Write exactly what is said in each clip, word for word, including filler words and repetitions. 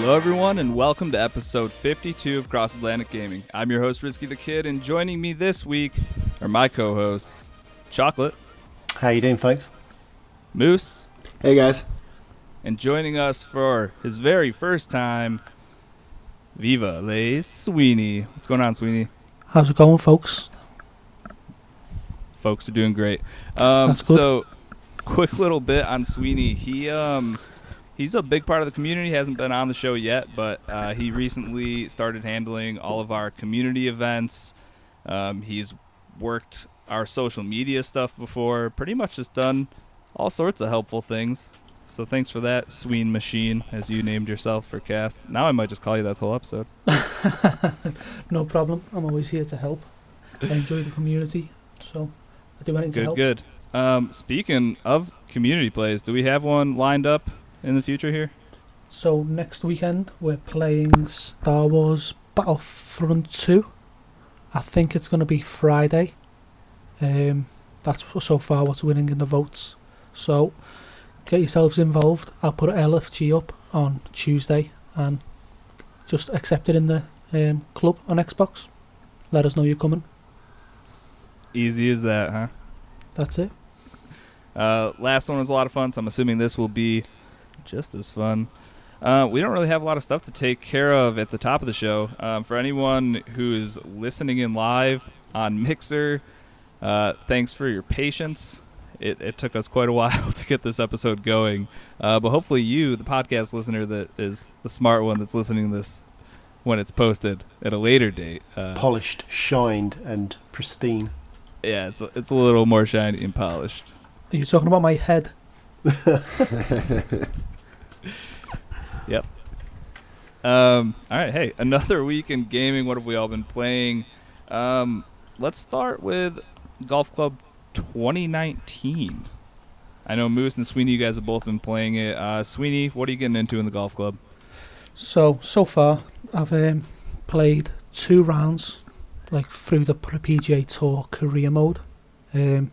Hello everyone and welcome to episode fifty-two of Cross Atlantic Gaming. I'm your host Risky the Kid, and joining me this week are my co-hosts Chocolate. How you doing, folks? Moose. Hey guys. And joining us for his very first time, Viva Les Sweeney. What's going on, Sweeney? How's it going, folks? Folks are doing great. Um, so, quick little bit on Sweeney. He um. He's a big part of the community. He hasn't been on the show yet, but uh, he recently started handling all of our community events. Um, he's worked our social media stuff before, pretty much just done all sorts of helpful things. So thanks for that, Sween Machine, as you named yourself for Cast. Now I might just call you that whole episode. No problem. I'm always here to help. I enjoy the community, so I do anything good, to help. Good, good. Um, speaking of community plays, do we have one lined up in the future here? So next weekend we're playing Star Wars Battlefront two. I think it's going to be Friday. Um, that's so far what's winning in the votes. So get yourselves involved. I'll put L F G up on Tuesday and just accept it in the um, club on Xbox. Let us know you're coming. Easy as that, huh? That's it. Uh, last one was a lot of fun, so I'm assuming this will be just as fun. Uh, we don't really have a lot of stuff to take care of at the top of the show. Um, for anyone who's listening in live on Mixer, uh, thanks for your patience. It, it took us quite a while to get this episode going. Uh, but hopefully you, the podcast listener that is the smart one that's listening to this when it's posted at a later date. Uh, Polished, shined, and pristine. Yeah, it's a, it's a little more shiny and polished. Are you talking about my head? Yep. Um, all right. Hey, another week in gaming. What have we all been playing? Um, let's start with Golf Club twenty nineteen. I know Moose and Sweeney, you guys have both been playing it. Uh, Sweeney, what are you getting into in the Golf Club? So, so far, I've um, played two rounds, like through the P G A Tour career mode. Um,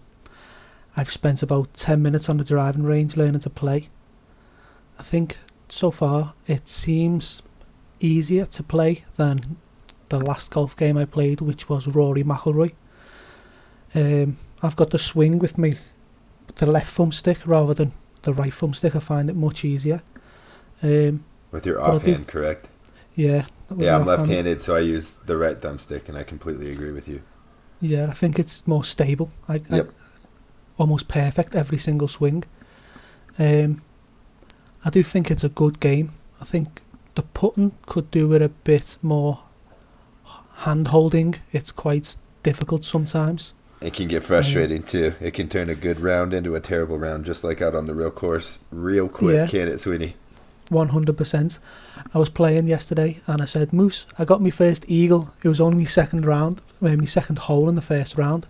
I've spent about ten minutes on the driving range learning to play. I think so far it seems easier to play than the last golf game I played, which was Rory McIlroy. Um, I've got the swing with me, the left thumbstick rather than the right thumbstick. I find it much easier. Um, with your offhand, correct? Yeah. Yeah, I'm left-handed, so I use the right thumbstick, and I completely agree with you. Yeah, I think it's more stable. I, yep. I, almost perfect every single swing. Um, I do think it's a good game. I think the putting could do with a bit more hand holding. It's quite difficult sometimes. It can get frustrating um, too. It can turn a good round into a terrible round, just like out on the real course real quick, yeah, can't it, Sweeney? one hundred percent. I was playing yesterday and I said, Moose, I got my first eagle. It was only my second round, my second hole in the first round.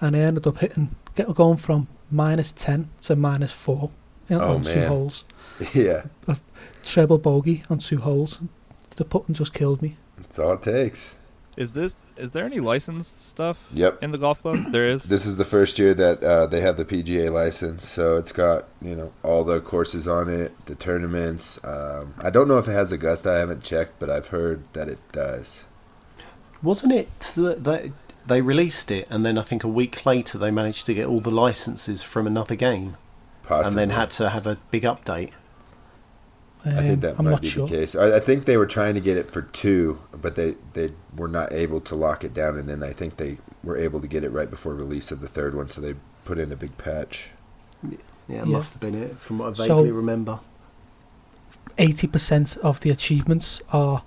And I ended up hitting, going from minus ten to minus four on oh, two man. holes. Yeah. A treble bogey on two holes. The putting just killed me. That's all it takes. Is this? Is there any licensed stuff yep. in the golf club? There is. This is the first year that uh, they have the P G A license, so it's got you know all the courses on it, the tournaments. Um, I don't know if it has Augusta. I haven't checked, but I've heard that it does. Wasn't it that they released it, and then I think a week later they managed to get all the licenses from another game, Possibly. and then had to have a big update. Um, I think that I'm might be sure. the case. I, I think they were trying to get it for two, but they, they were not able to lock it down, and then I think they were able to get it right before release of the third one, so they put in a big patch. Yeah, it yeah. must have been it, from what I vaguely so, remember. eighty percent of the achievements are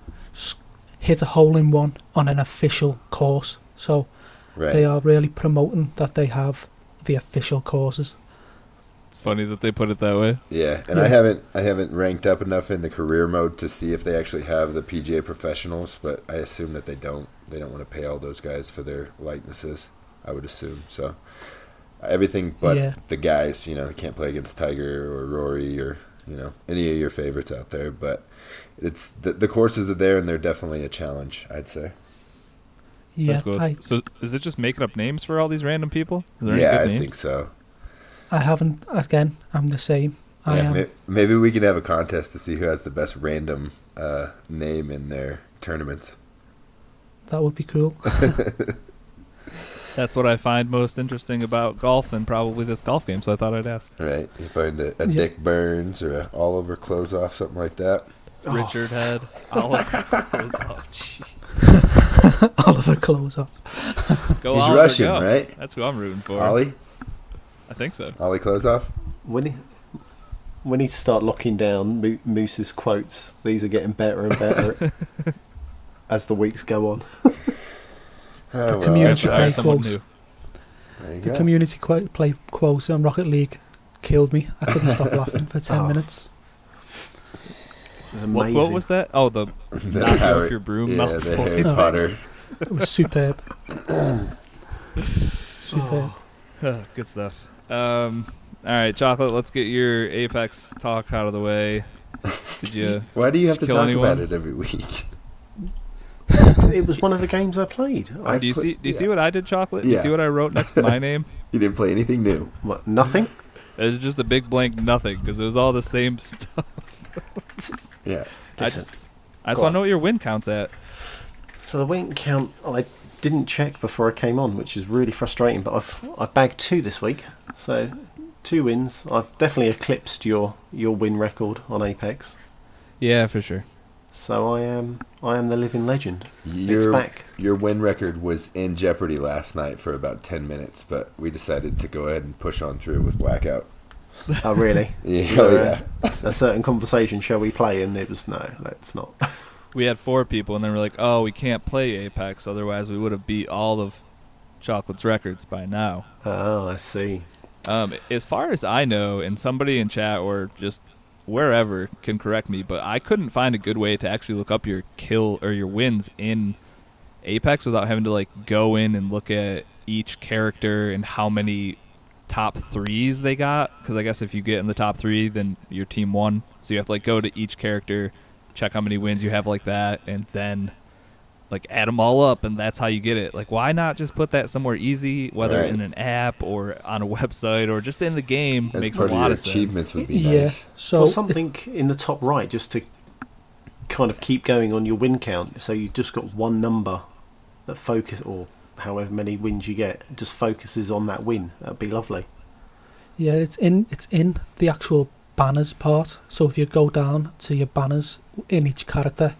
hit a hole in one on an official course. So right. they are really promoting that they have the official courses. It's funny that they put it that way. Yeah, and yeah. I haven't I haven't ranked up enough in the career mode to see if they actually have the P G A professionals, but I assume that they don't. They don't want to pay all those guys for their likenesses, I would assume. So everything but yeah. the guys, you know, you can't play against Tiger or Rory or, you know, any of your favorites out there, but it's the, the courses are there and they're definitely a challenge, I'd say. Yeah, I, so is it just making up names for all these random people? Is there yeah, any good names? I think so. I haven't, again, I'm the same. I yeah, am. Maybe we can have a contest to see who has the best random uh, name in their tournaments. That would be cool. That's what I find most interesting about golf and probably this golf game, so I thought I'd ask. Right. You find a, a yeah. Dick Burns or an Oliver Closeoff, something like that. Richard oh. Head, Oliver Closeoff. Jeez. Oliver Closeoff. Go He's Oliver, Russian, go. Right? That's who I'm rooting for. Ollie? I think so. Ollie Closeoff? When he... We need to start locking down Moose's quotes. These are getting better and better as the weeks go on. oh, the well, community play quotes. The go. community qu- play quotes on Rocket League killed me. I couldn't stop laughing for ten oh. minutes. It was amazing. What, what was that? Oh, the knock off your broom. Yeah, the Harry oh. Potter. It was superb. superb. Oh, good stuff. Um... All right, Chocolate, let's get your Apex talk out of the way. Did you? Why do you have to talk anyone? about it every week? It was one of the games I played. I do you, put, see, do you yeah. see what I did, Chocolate? Do yeah. you see what I wrote next to my name? You didn't play anything new. What, nothing? It was just a big blank nothing, because it was all the same stuff. yeah. I Listen, just, I just want to know what your win count's at. So the win count, I didn't check before I came on, which is really frustrating, but I've, I've bagged two this week, so... Two wins. I've definitely eclipsed your, your win record on Apex. Yeah, for sure. So I am I am the living legend. Your, it's back. Your win record was in jeopardy last night for about ten minutes, but we decided to go ahead and push on through with Blackout. Oh, really? yeah. Oh, yeah. A, a certain conversation, shall we play? And it was, no, let's not. We had four people, and then we're like, oh, we can't play Apex, otherwise we would have beat all of Chocolate's records by now. Oh, I see. Um, as far as I know, and somebody in chat or just wherever can correct me, but I couldn't find a good way to actually look up your kill or your wins in Apex without having to like go in and look at each character and how many top threes they got. Because I guess if you get in the top three, then your team won. So you have to like go to each character, check how many wins you have like that, and then like add them all up, and that's how you get it. Like, why not just put that somewhere easy, whether right. in an app or on a website or just in the game? That's makes a lot of, of sense. Achievements would be yeah. nice. So or something it, in the top right, just to kind of keep going on your win count. So you've just got one number that focus, or however many wins you get, just focuses on that win. That'd be lovely. Yeah, it's in it's in the actual banners part. So if you go down to your banners in each character,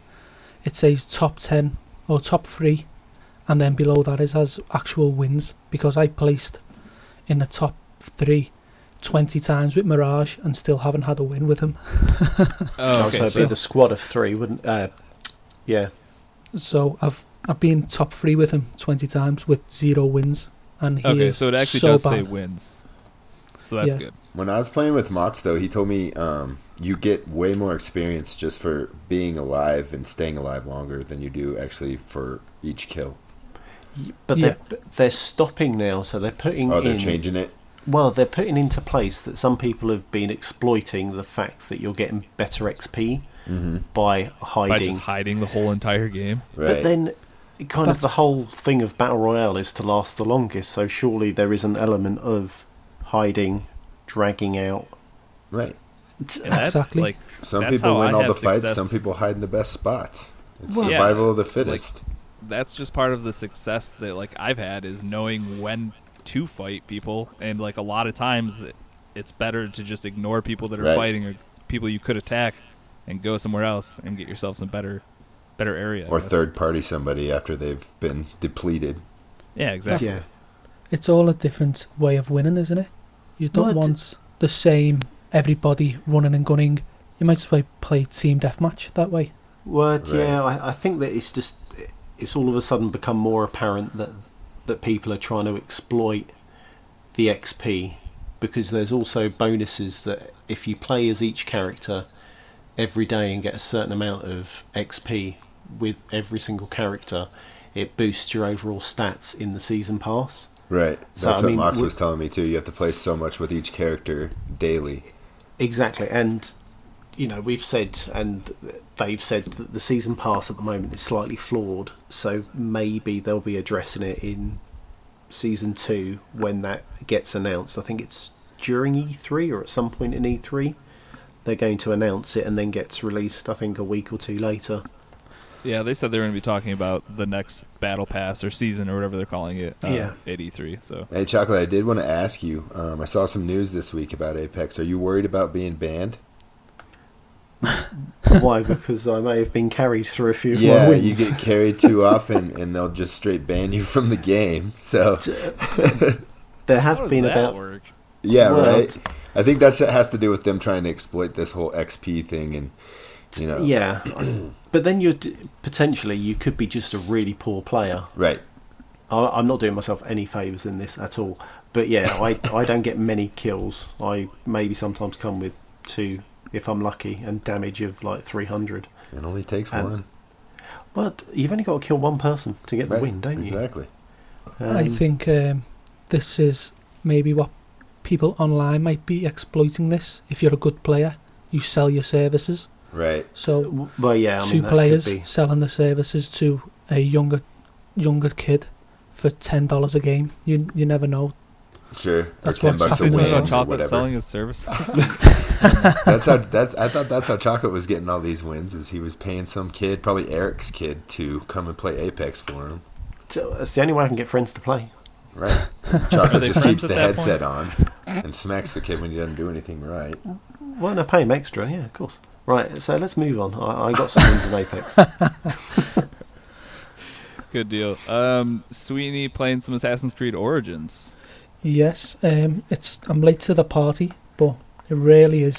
it says top ten. Or top three, and then below that is as actual wins, because I placed in the top three twenty times with Mirage and still haven't had a win with him. oh, okay. So it'd be the squad of three, wouldn't? Uh, yeah. So I've I've been top three with him twenty times with zero wins, and he okay, is so it actually so does bad. say wins. So that's yeah. good. When I was playing with Mox, though, he told me um, you get way more experience just for being alive and staying alive longer than you do actually for each kill. But yeah. they're, they're stopping now, so they're putting in... Oh, they're in, changing it? Well, they're putting into place that some people have been exploiting the fact that you're getting better X P mm-hmm. by hiding. By just hiding the whole entire game. Right. But then... kind That's... of the whole thing of Battle Royale is to last the longest, so surely there is an element of... hiding, dragging out. Right. That, exactly. Like, some people win I all the success. fights, some people hide in the best spots. It's well, survival yeah, of the fittest. Like, that's just part of the success that like I've had is knowing when to fight people, and like a lot of times it, it's better to just ignore people that are right. fighting or people you could attack and go somewhere else and get yourself some better better area. Or third party somebody after they've been depleted. Yeah, exactly. Yeah. It's all a different way of winning, isn't it? You don't what? want the same everybody running and gunning. You might as well play team deathmatch that way. Word, right. yeah. I, I think that it's just it's all of a sudden become more apparent that that people are trying to exploit the X P, because there's also bonuses that if you play as each character every day and get a certain amount of X P with every single character, it boosts your overall stats in the season pass. Right. That's so, what mean, Mox was telling me, too. You have to play so much with each character daily. Exactly. And, you know, we've said, and they've said, that the season pass at the moment is slightly flawed. So maybe they'll be addressing it in season two when that gets announced. I think it's during E three or at some point in E three. they're going to announce it and then gets released, I think, a week or two later. Yeah, they said they were going to be talking about the next Battle Pass or season or whatever they're calling it uh, yeah. at E three. So. Hey, Chocolate, I did want to ask you. Um, I saw some news this week about Apex. Are you worried about being banned? Why? Because I may have been carried through a few of yeah, my wins. Yeah, you get carried too often and they'll just straight ban you from the game. So There have How been does that about... work? Yeah, well, right? I think that has to do with them trying to exploit this whole X P thing and, you know. Yeah. But then you're potentially, you could be just a really poor player. Right. I, I'm not doing myself any favours in this at all. But yeah, I, I don't get many kills. I maybe sometimes come with two, if I'm lucky, and damage of like three hundred. It only takes and, one. But you've only got to kill one person to get right. the win, don't exactly. you? Exactly. Um, I think um, this is maybe what people online might be exploiting this. If you're a good player, you sell your services. Right. So well, yeah, I mean, two players selling the services to a younger younger kid for ten dollars a game. You you never know. Sure. That's or ten what's bucks happening a win. Chocolate selling his services. that's how that's I thought that's how Chocolate was getting all these wins, is he was paying some kid, probably Eric's kid, to come and play Apex for him. So that's the only way I can get friends to play. Right. Chocolate just keeps the headset point? on and smacks the kid when he doesn't do anything right. Well, no, pay him extra, yeah, of course. Right, so let's move on. I, I got some wins in Apex. Good deal. Um, Sweeney playing some Assassin's Creed Origins. Yes, um, it's I'm late to the party, but it really is.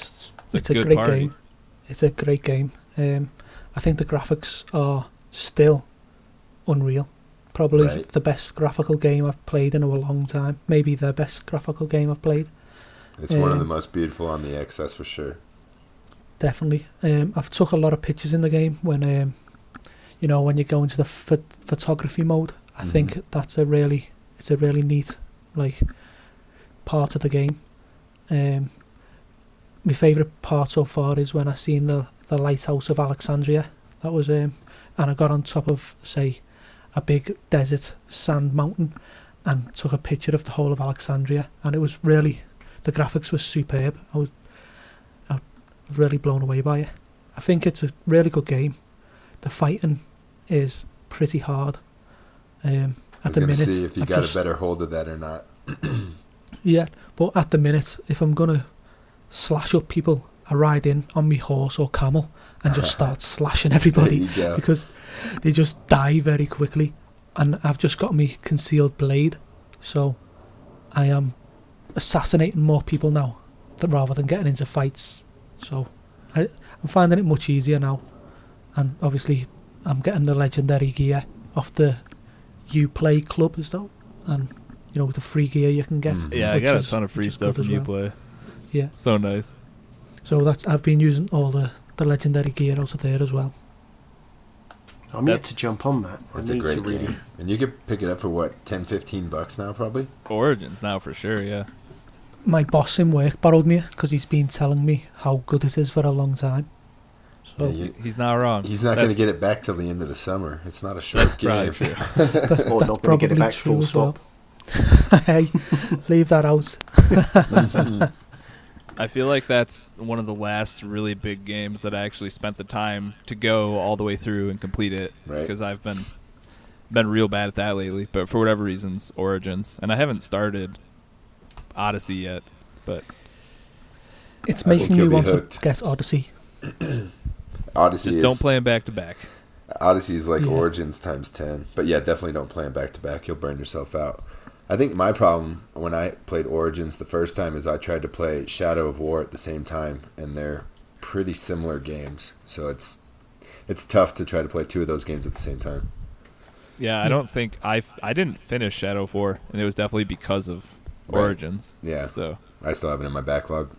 It's, it's a, a great party. game. It's a great game. Um, I think the graphics are still unreal. Probably right. the best graphical game I've played in a long time. Maybe the best graphical game I've played. It's um, one of the most beautiful on the X, that's for sure. Definitely. Um, I've took a lot of pictures in the game when, um, you know, when you go into the ph- photography mode. I mm-hmm. think that's a really, it's a really neat, like, part of the game. Um, my favourite part so far is when I seen the the lighthouse of Alexandria. That was, um, and I got on top of, say, a big desert sand mountain and took a picture of the whole of Alexandria, and it was really, the graphics were superb. I was I was really blown away by it. I think it's a really good game. The fighting is pretty hard. Um, at I was the minute, see if you I've got just, a better hold of that or not. Yeah, but at the minute, if I'm gonna slash up people, I ride in on my horse or camel and just start slashing everybody because they just die very quickly, and I've just got my concealed blade, so I am assassinating more people now than, rather than getting into fights. So I, I'm finding it much easier now, and obviously I'm getting the legendary gear off the Uplay club as well, and you know the free gear you can get. Mm. Yeah, I got a ton of free stuff from Uplay. Well. Yeah, so nice. So that's I've been using all the, the legendary gear out of there as well. I'm yet to jump on that. It's a great game. Really... And you could pick it up for what, ten, fifteen bucks now probably? Origins now for sure, yeah. My boss in work borrowed me because he's been telling me how good it is for a long time. So yeah, you, he's not wrong. He's not going to get it back till the end of the summer. It's not a short game. Right, true. that, or not going to get it back full stop. Well. Hey, leave that out. I feel like that's one of the last really big games that I actually spent the time to go all the way through and complete it, because right. I've been been real bad at that lately. But for whatever reasons, Origins, and I haven't started Odyssey yet, but it's making me want hooked. to get Odyssey. Odyssey, just is, don't play them back to back. Odyssey is like yeah. Origins times ten, but yeah, definitely don't play them back to back. You'll burn yourself out. I think my problem when I played Origins the first time is I tried to play Shadow of War at the same time, and they're pretty similar games. So it's it's tough to try to play two of those games at the same time. Yeah, I don't think I I didn't finish Shadow of War, and it was definitely because of right. Origins. Yeah. So I still have it in my backlog.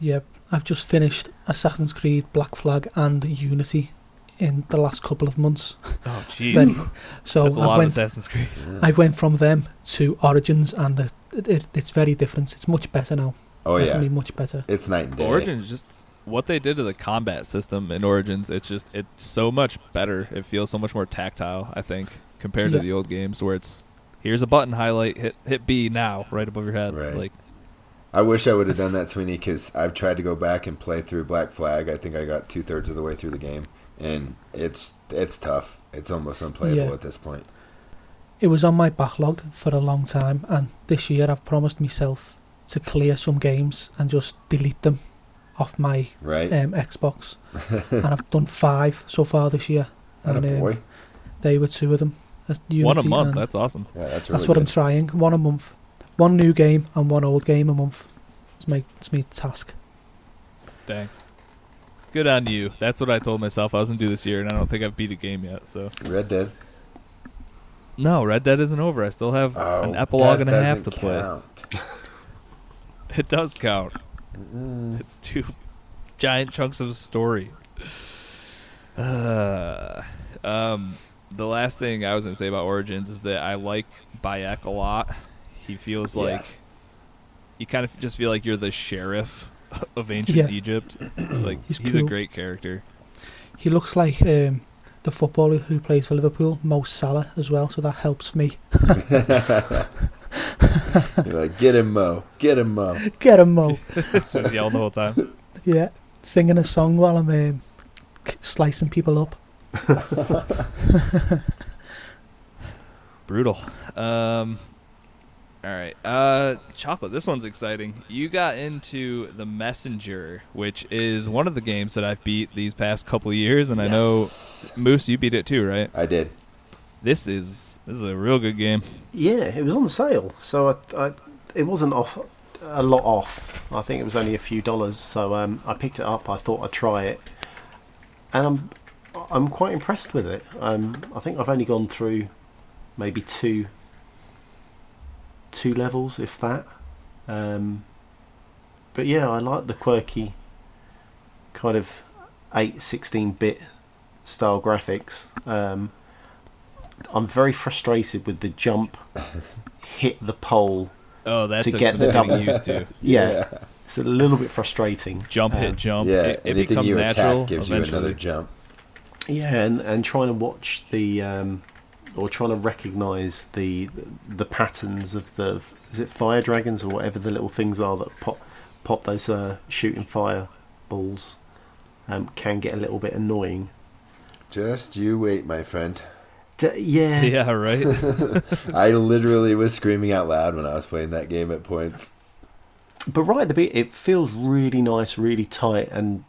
Yep, I've just finished Assassin's Creed, Black Flag, and Unity in the last couple of months. Oh, jeez. So that's a lot went, of Assassin's Creed. Yeah. I went from them to Origins, and the, it, it, it's very different. It's much better now. Oh, Definitely yeah. Definitely much better. It's night and day. Origins, just what they did to the combat system in Origins, it's just it's so much better. It feels so much more tactile, I think, compared yeah. to the old games where it's, here's a button highlight, hit hit B now, right above your head. Right. Like, I wish I would have done that, Sweeney, because I've tried to go back and play through Black Flag. I think I got two-thirds of the way through the game, and it's it's tough. It's almost unplayable yeah. at this point. It was on my backlog for a long time, and this year I've promised myself to clear some games and just delete them off my right. um, Xbox. And I've done five so far this year. And um, they were two of them. Unity one a month, that's awesome. Yeah, that's really that's what good. I'm trying, one a month. One new game and one old game a month. It's my, it's my task. Dang. Good on you. That's what I told myself I was going to do this year, and I don't think I've beat a game yet. So Red Dead. No, Red Dead isn't over. I still have oh, an epilogue and a half to count. play. It does count. Mm. It's two giant chunks of story. Uh, um, the last thing I was going to say about Origins is that I like Bayek a lot. He feels yeah. like you kind of just feel like you're the sheriff of ancient yeah. Egypt. Like he's, he's cool. a great character. He looks like um, the footballer who plays for Liverpool, Mo Salah, as well. So that helps me. You're like, get him, Mo! Get him, Mo! Get him, Mo! That's what he's yelling the whole time. Yeah, singing a song while I'm um, slicing people up. Brutal. Um. All right, uh, Chocolate, this one's exciting. You got into The Messenger, which is one of the games that I've beat these past couple of years, and yes. I know, Moose, you beat it too, right? I did. This is this is a real good game. Yeah, it was on sale, so I, I, it wasn't off a lot off. I think it was only a few dollars, so um, I picked it up. I thought I'd try it, and I'm I'm quite impressed with it. Um, I think I've only gone through maybe two. two levels if that um, but yeah I like the quirky kind of eight sixteen bit style graphics. um, I'm very frustrated with the jump hit the pole oh that to took get some the double used to yeah, yeah it's a little bit frustrating. Jump um, hit jump yeah it, it becomes you natural attack gives eventually. You another jump yeah and, and trying to watch the um or trying to recognise the the patterns of the is it fire dragons or whatever the little things are that pop pop those uh, shooting fire balls um, can get a little bit annoying. Just you wait, my friend. D- yeah. Yeah. Right. I literally was screaming out loud when I was playing that game at points. But right at the beat, it feels really nice, really tight, and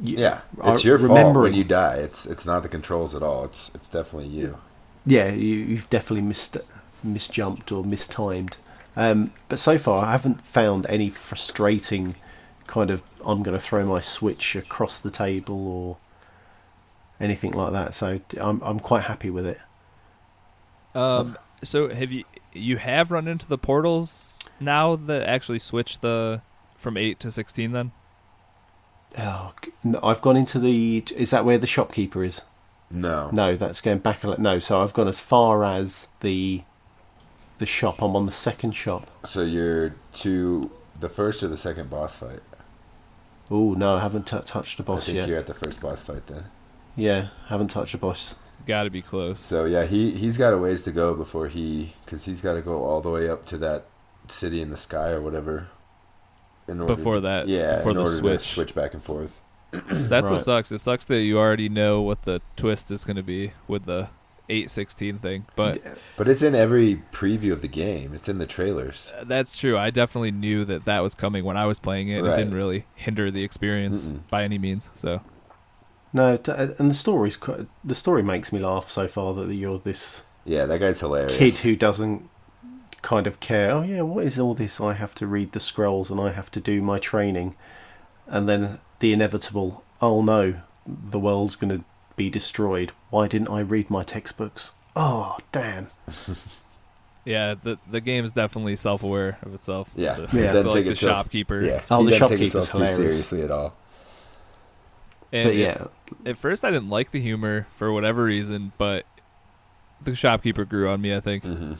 you, yeah, it's your fault when you die. It's it's not the controls at all. It's it's definitely you. Yeah, you, you've definitely missed, misjumped or mistimed. Um, but so far, I haven't found any frustrating kind of, I'm going to throw my Switch across the table or anything like that. So I'm I'm quite happy with it. Um. So have you you have run into the portals now that actually switch the from eight to sixteen then? Oh, I've gone into the. Is that where the shopkeeper is? No, no, that's going back. A, no, so I've gone as far as the the shop. I'm on the second shop. So you're to the first or the second boss fight? Oh no, I haven't t- touched the boss I think yet. You're at the first boss fight then. Yeah, haven't touched the boss. Got to be close. So yeah, he he's got a ways to go before he, because he's got to go all the way up to that city in the sky or whatever. Before to, that, yeah, before in the order switch. to switch back and forth. That's right. What sucks. It sucks that you already know what the twist is going to be with the eight sixteen thing. But yeah. but it's in every preview of the game. It's in the trailers. Uh, that's true. I definitely knew that that was coming when I was playing it. Right. It didn't really hinder the experience Mm-mm. by any means. So no, t- and the story's quite, the story makes me laugh so far that you're this yeah that guy's hilarious kid who doesn't. Kind of care. Oh yeah, what is all this? I have to read the scrolls and I have to do my training, and then the inevitable. Oh no, the world's going to be destroyed. Why didn't I read my textbooks? Oh damn. Yeah, the the game's definitely self-aware of itself. Yeah, the, yeah. The, like the itself, shopkeeper. Yeah, oh, the shopkeeper's hilarious. Too seriously at all. And but yeah, at, at first I didn't like the humor for whatever reason, but the shopkeeper grew on me. I think. Mm-hmm.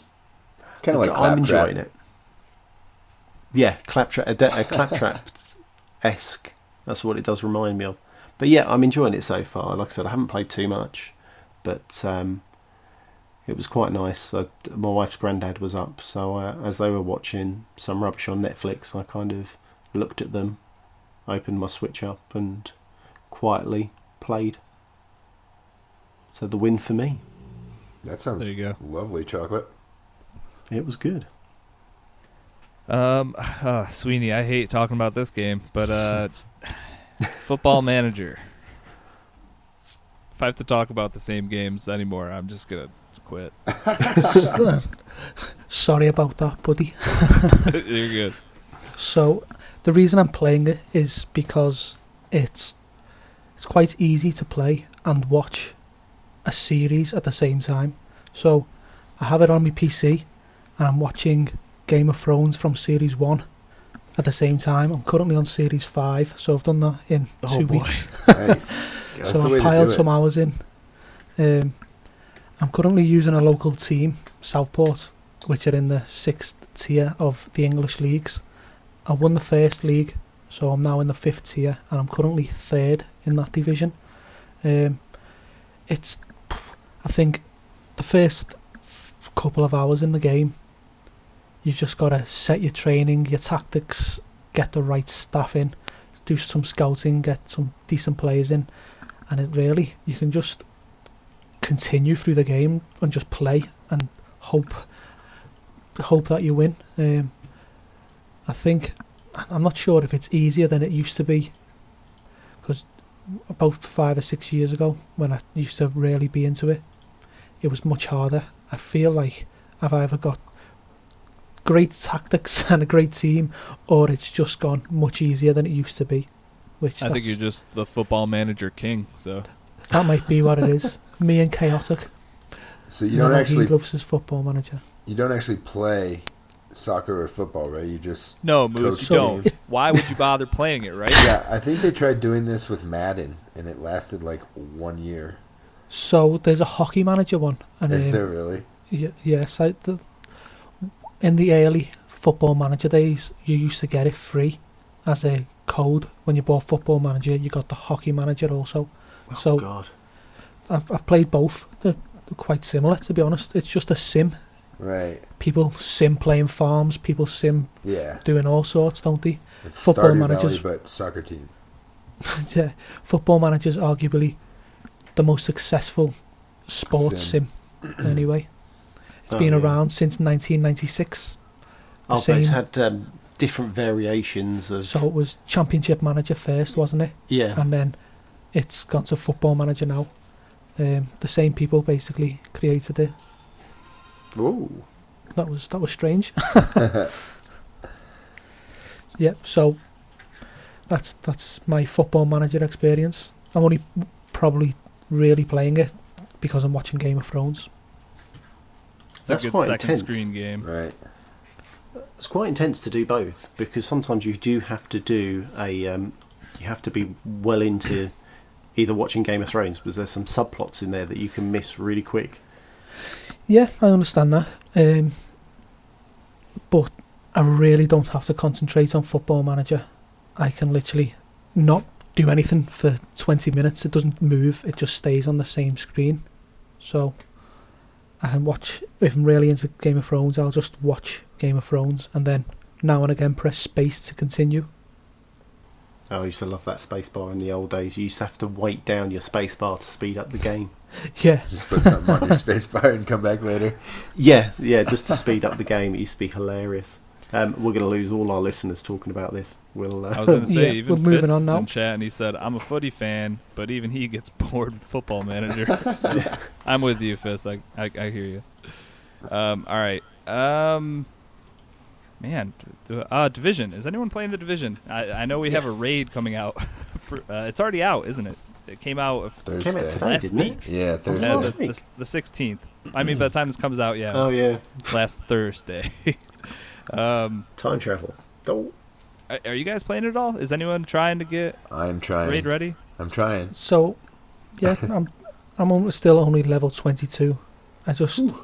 Kind of like I'm enjoying it. Yeah, Claptrap, a, a Claptrap-esque. That's what it does remind me of. But yeah, I'm enjoying it so far. Like I said, I haven't played too much, but um, it was quite nice. I, my wife's granddad was up, so I, as they were watching some rubbish on Netflix, I kind of looked at them, opened my Switch up and quietly played. So the win for me. That sounds there you go. Lovely, Chocolate. It was good. Um, oh, Sweeney, I hate talking about this game, but uh, Football Manager. If I have to talk about the same games anymore, I'm just gonna quit. Sorry about that, buddy. You're good. So, the reason I'm playing it is because it's it's quite easy to play and watch a series at the same time. So, I have it on my P C, and I'm watching Game of Thrones from series one at the same time. I'm currently on series five, so I've done that in oh two boy. weeks. Nice. So I piled some hours in. Um, I'm currently using a local team, Southport, which are in the sixth tier of the English leagues. I won the first league, so I'm now in the fifth tier, and I'm currently third in that division. Um, it's, I think, the first couple of hours in the game, you've just got to set your training, your tactics, get the right staff in, do some scouting, get some decent players in, and it really, you can just continue through the game and just play and hope hope that you win. Um, I think, I'm not sure if it's easier than it used to be, because about five or six years ago, when I used to really be into it, it was much harder. I feel like I've either got great tactics and a great team, or it's just gone much easier than it used to be. Which I think you're just the Football Manager king, so that might be what it is. Me and Chaotic. So you don't actually he loves his Football Manager. You don't actually play soccer or football, right? You just no, Moose, you don't. Games. Why would you bother playing it, right? Yeah, I think they tried doing this with Madden, and it lasted like one year. So there's a hockey manager one. And, is um, there really? Y- yes, I, the, in the early Football Manager days, you used to get it free as a code. When you bought Football Manager, you got the hockey manager also. Oh, so God. I've, I've played both. They're quite similar, to be honest. It's just a sim. Right. People sim playing farms. People sim yeah. doing all sorts, don't they? It's Football Stardew Managers, Valley, but soccer team. Yeah, Football Managers arguably the most successful sports sim, sim anyway. It's oh, been yeah. around since nineteen ninety-six. Oh, but it's had um, different variations of. So it was Championship Manager first, wasn't it? Yeah. And then it's gone to Football Manager now. Um, the same people basically created it. Oh. That was that was strange. Yeah. So that's that's my Football Manager experience. I'm only probably really playing it because I'm watching Game of Thrones. It's That's a good quite intense. Screen game, right? It's quite intense to do both, because sometimes you do have to do a um, you have to be well into either watching Game of Thrones, because there's some subplots in there that you can miss really quick. Yeah, I understand that, um, but I really don't have to concentrate on Football Manager. I can literally not do anything for twenty minutes. It doesn't move, it just stays on the same screen. So I can watch, if I'm really into Game of Thrones, I'll just watch Game of Thrones and then now and again press space to continue. Oh, I used to love that space bar in the old days. You used to have to wait down your space bar to speed up the game. Yeah. Just put something on your space bar and come back later. Yeah, yeah, just to speed up the game. It used to be hilarious. Um, we're going to lose all our listeners talking about this. We'll, uh, I was going to say, yeah, even Fist's on now. In chat, and he said, I'm a footy fan, but even he gets bored with Football Manager. So yeah. I'm with you, Fist. I, I, I hear you. Um, all right. Um, man, uh, Division. Is anyone playing The Division? I, I know we yes. have a raid coming out. For, uh, it's already out, isn't it? It came out Thursday. Came out today, last didn't week. It? Yeah, Thursday. Uh, the, the, the sixteenth. I mean, by the time this comes out, yeah. Oh, yeah. Last Thursday. Um, Time travel. Don't. Are you guys playing it at all? Is anyone trying to get? I'm trying. Raid ready. I'm trying. So, yeah, I'm. I'm only, still only level twenty-two. I just Ooh.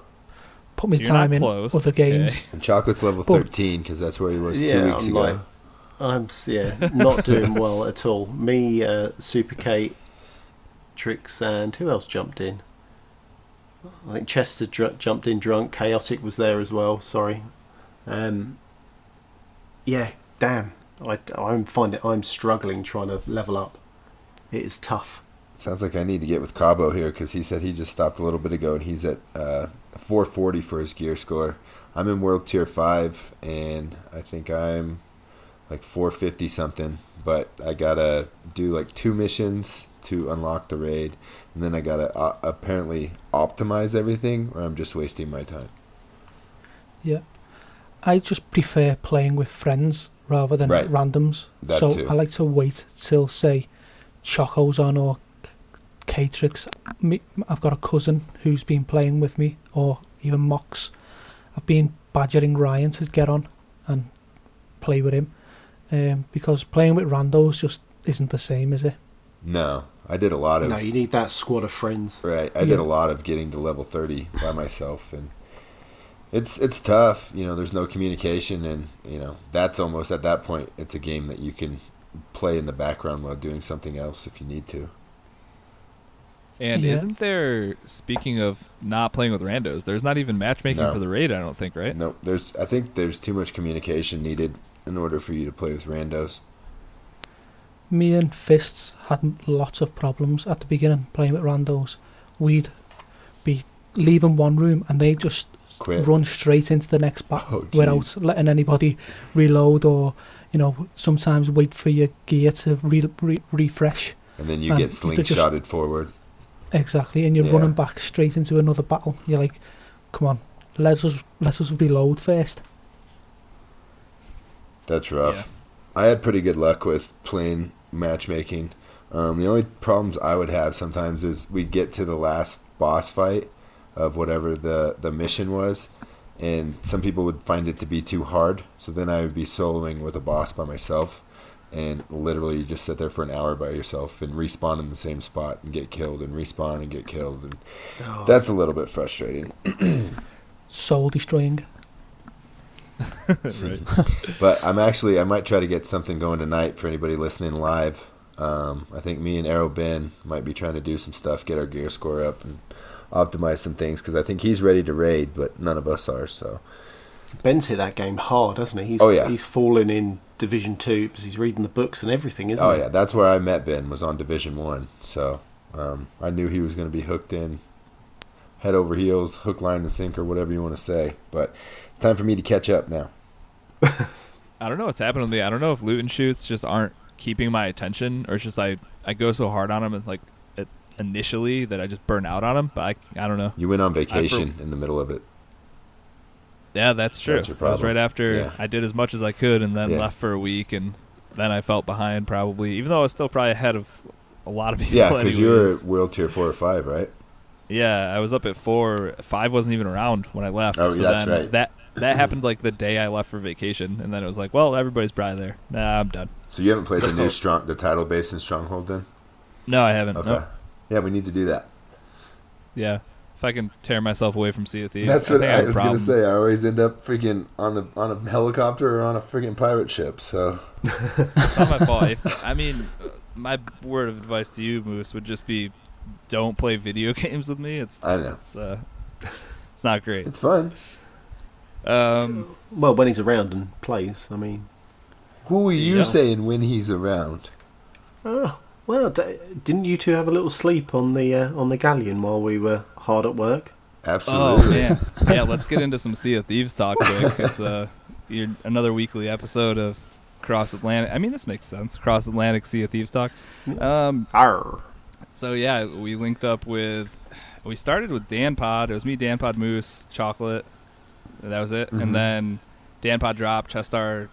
put my so time in close. Other games. Okay. And Chocolate's level but, thirteen because that's where he was yeah, two weeks I'm ago. Like, I'm yeah not doing well at all. Me, uh, Super Kate, Trix, and who else jumped in? I think Chester dr- jumped in drunk. Chaotic was there as well. Sorry. Um, yeah, damn. I I'm find it. I'm struggling trying to level up. It is tough. Sounds like I need to get with Cabo here, because he said he just stopped a little bit ago and he's at uh, four forty for his gear score. I'm in World Tier five, and I think I'm like four fifty something, but I gotta do like two missions to unlock the raid, and then I gotta uh, apparently optimize everything, or I'm just wasting my time. Yeah. I just prefer playing with friends rather than right. randoms. That so too. I like to wait till, say, Choco's on or Catrix. I've got a cousin who's been playing with me, or even Mox. I've been badgering Ryan to get on and play with him, um, because playing with randos just isn't the same, is it? No, I did a lot of... No, you need that squad of friends. Right, I yeah. did a lot of getting to level thirty by myself, and it's it's tough. You know, there's no communication, and, you know, that's almost, at that point, it's a game that you can play in the background while doing something else if you need to. And yeah. isn't there, speaking of not playing with randos, there's not even matchmaking no. for the raid, I don't think, right? No, there's. I think there's too much communication needed in order for you to play with randos. Me and Fists had lots of problems at the beginning playing with randos. We'd be leaving one room and they'd just Quit. run straight into the next battle oh, without letting anybody reload, or, you know, sometimes wait for your gear to re- re- refresh. And then you and get slingshotted just, forward. Exactly, and you're yeah. running back straight into another battle. You're like, come on, let us let us reload first. That's rough. Yeah. I had pretty good luck with playing matchmaking. Um, the only problems I would have sometimes is we'd get to the last boss fight of whatever the, the mission was, and some people would find it to be too hard, so then I would be soloing with a boss by myself, and literally you just sit there for an hour by yourself and respawn in the same spot and get killed and respawn and get killed. And oh. That's a little bit frustrating. Soul destroying. Right. But I'm actually, I might try to get something going tonight for anybody listening live. Um, I think me and Arrow Ben might be trying to do some stuff, get our gear score up and optimize some things, because I think he's ready to raid, but none of us are, so... Ben's hit that game hard, hasn't he? He's, oh, yeah. He's fallen in Division two because he's reading the books and everything, isn't he? Oh, yeah. That's where I met Ben, was on Division one. So um, I knew he was going to be hooked in, head over heels, hook, line, and sinker, whatever you want to say. But it's time for me to catch up now. I don't know what's happening to me. I don't know if loot and shoots just aren't keeping my attention, or it's just I, I go so hard on them and, like, it, initially that I just burn out on them. But I, I don't know. You went on vacation for- in the middle of it. Yeah, that's true. That's your problem. It was right after yeah. I did as much as I could and then yeah. left for a week, and then I felt behind probably, even though I was still probably ahead of a lot of people. Yeah, because you were World Tier four or five, right? Yeah, I was up at four. five wasn't even around when I left. Oh, so that's then right. That, that happened like the day I left for vacation, and then it was like, well, everybody's probably there. Nah, I'm done. So you haven't played the new strong, the title base in Stronghold then? No, I haven't. Okay. No. Yeah, we need to do that. Yeah. I can tear myself away from Sea of Thieves. That's what I, I was going to say. I always end up freaking on the on a helicopter or on a freaking pirate ship. So it's not my fault. If, I mean, my word of advice to you, Moose, would just be don't play video games with me. It's I know it's, uh, it's not great. It's fun. Um, well, when he's around and plays, I mean, who are you yeah. saying when he's around? Oh. Well, didn't you two have a little sleep on the uh, on the galleon while we were hard at work? Absolutely. Oh, man. Yeah, let's get into some Sea of Thieves talk quick. It's uh, your, another weekly episode of Cross Atlantic. I mean, this makes sense. Cross Atlantic Sea of Thieves talk. Um, Arr. So, yeah, we linked up with... We started with Dan Pod. It was me, Dan Pod, Moose, Chocolate. That was it. Mm-hmm. And then Dan Pod dropped. Chestar...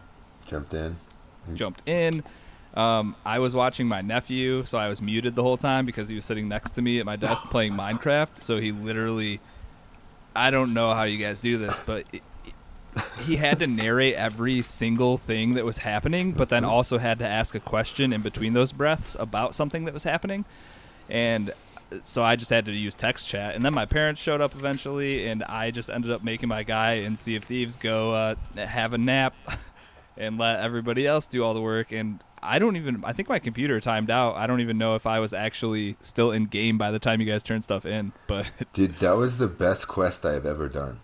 Jumped in. Jumped in. Um, I was watching my nephew, so I was muted the whole time because he was sitting next to me at my desk playing Minecraft. So he literally, I don't know how you guys do this, but it, it, he had to narrate every single thing that was happening, but then also had to ask a question in between those breaths about something that was happening. And so I just had to use text chat. And then my parents showed up eventually, and I just ended up making my guy in Sea of Thieves go uh, have a nap and let everybody else do all the work. And I don't even, I think my computer timed out. I don't even know if I was actually still in game by the time you guys turned stuff in. But dude, that was the best quest I've ever done.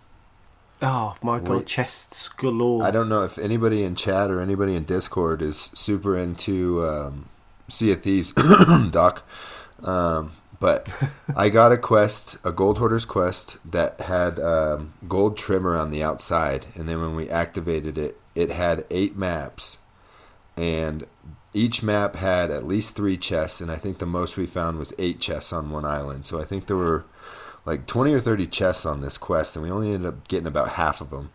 Oh, my God, chests galore. I don't know if anybody in chat or anybody in Discord is super into um, Sea of Thieves, Doc. Um, but I got a quest, a gold hoarder's quest, that had um, gold trimmer on the outside. And then when we activated it, it had eight maps. And each map had at least three chests. And I think the most we found was eight chests on one island. So I think there were like twenty or thirty chests on this quest, and we only ended up getting about half of them.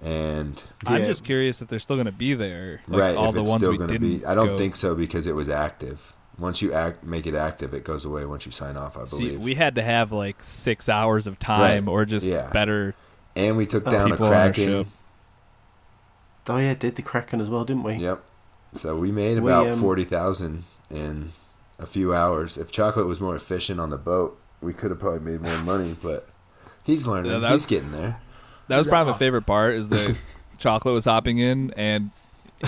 And I'm yeah. just curious if they're still going to be there. Like right, all if the it's ones still going to be. I don't go. think so, because it was active. Once you act, make it active, it goes away once you sign off, I believe. See, we had to have like six hours of time right. or just yeah. better. And we took oh, down a Kraken. Oh, yeah, did the Kraken as well, didn't we? Yep. So we made we, about um, forty thousand in a few hours. If Chocolate was more efficient on the boat, we could have probably made more money, but he's learning. Yeah, that was, he's getting there. That was probably my favorite part, is that Chocolate was hopping in, and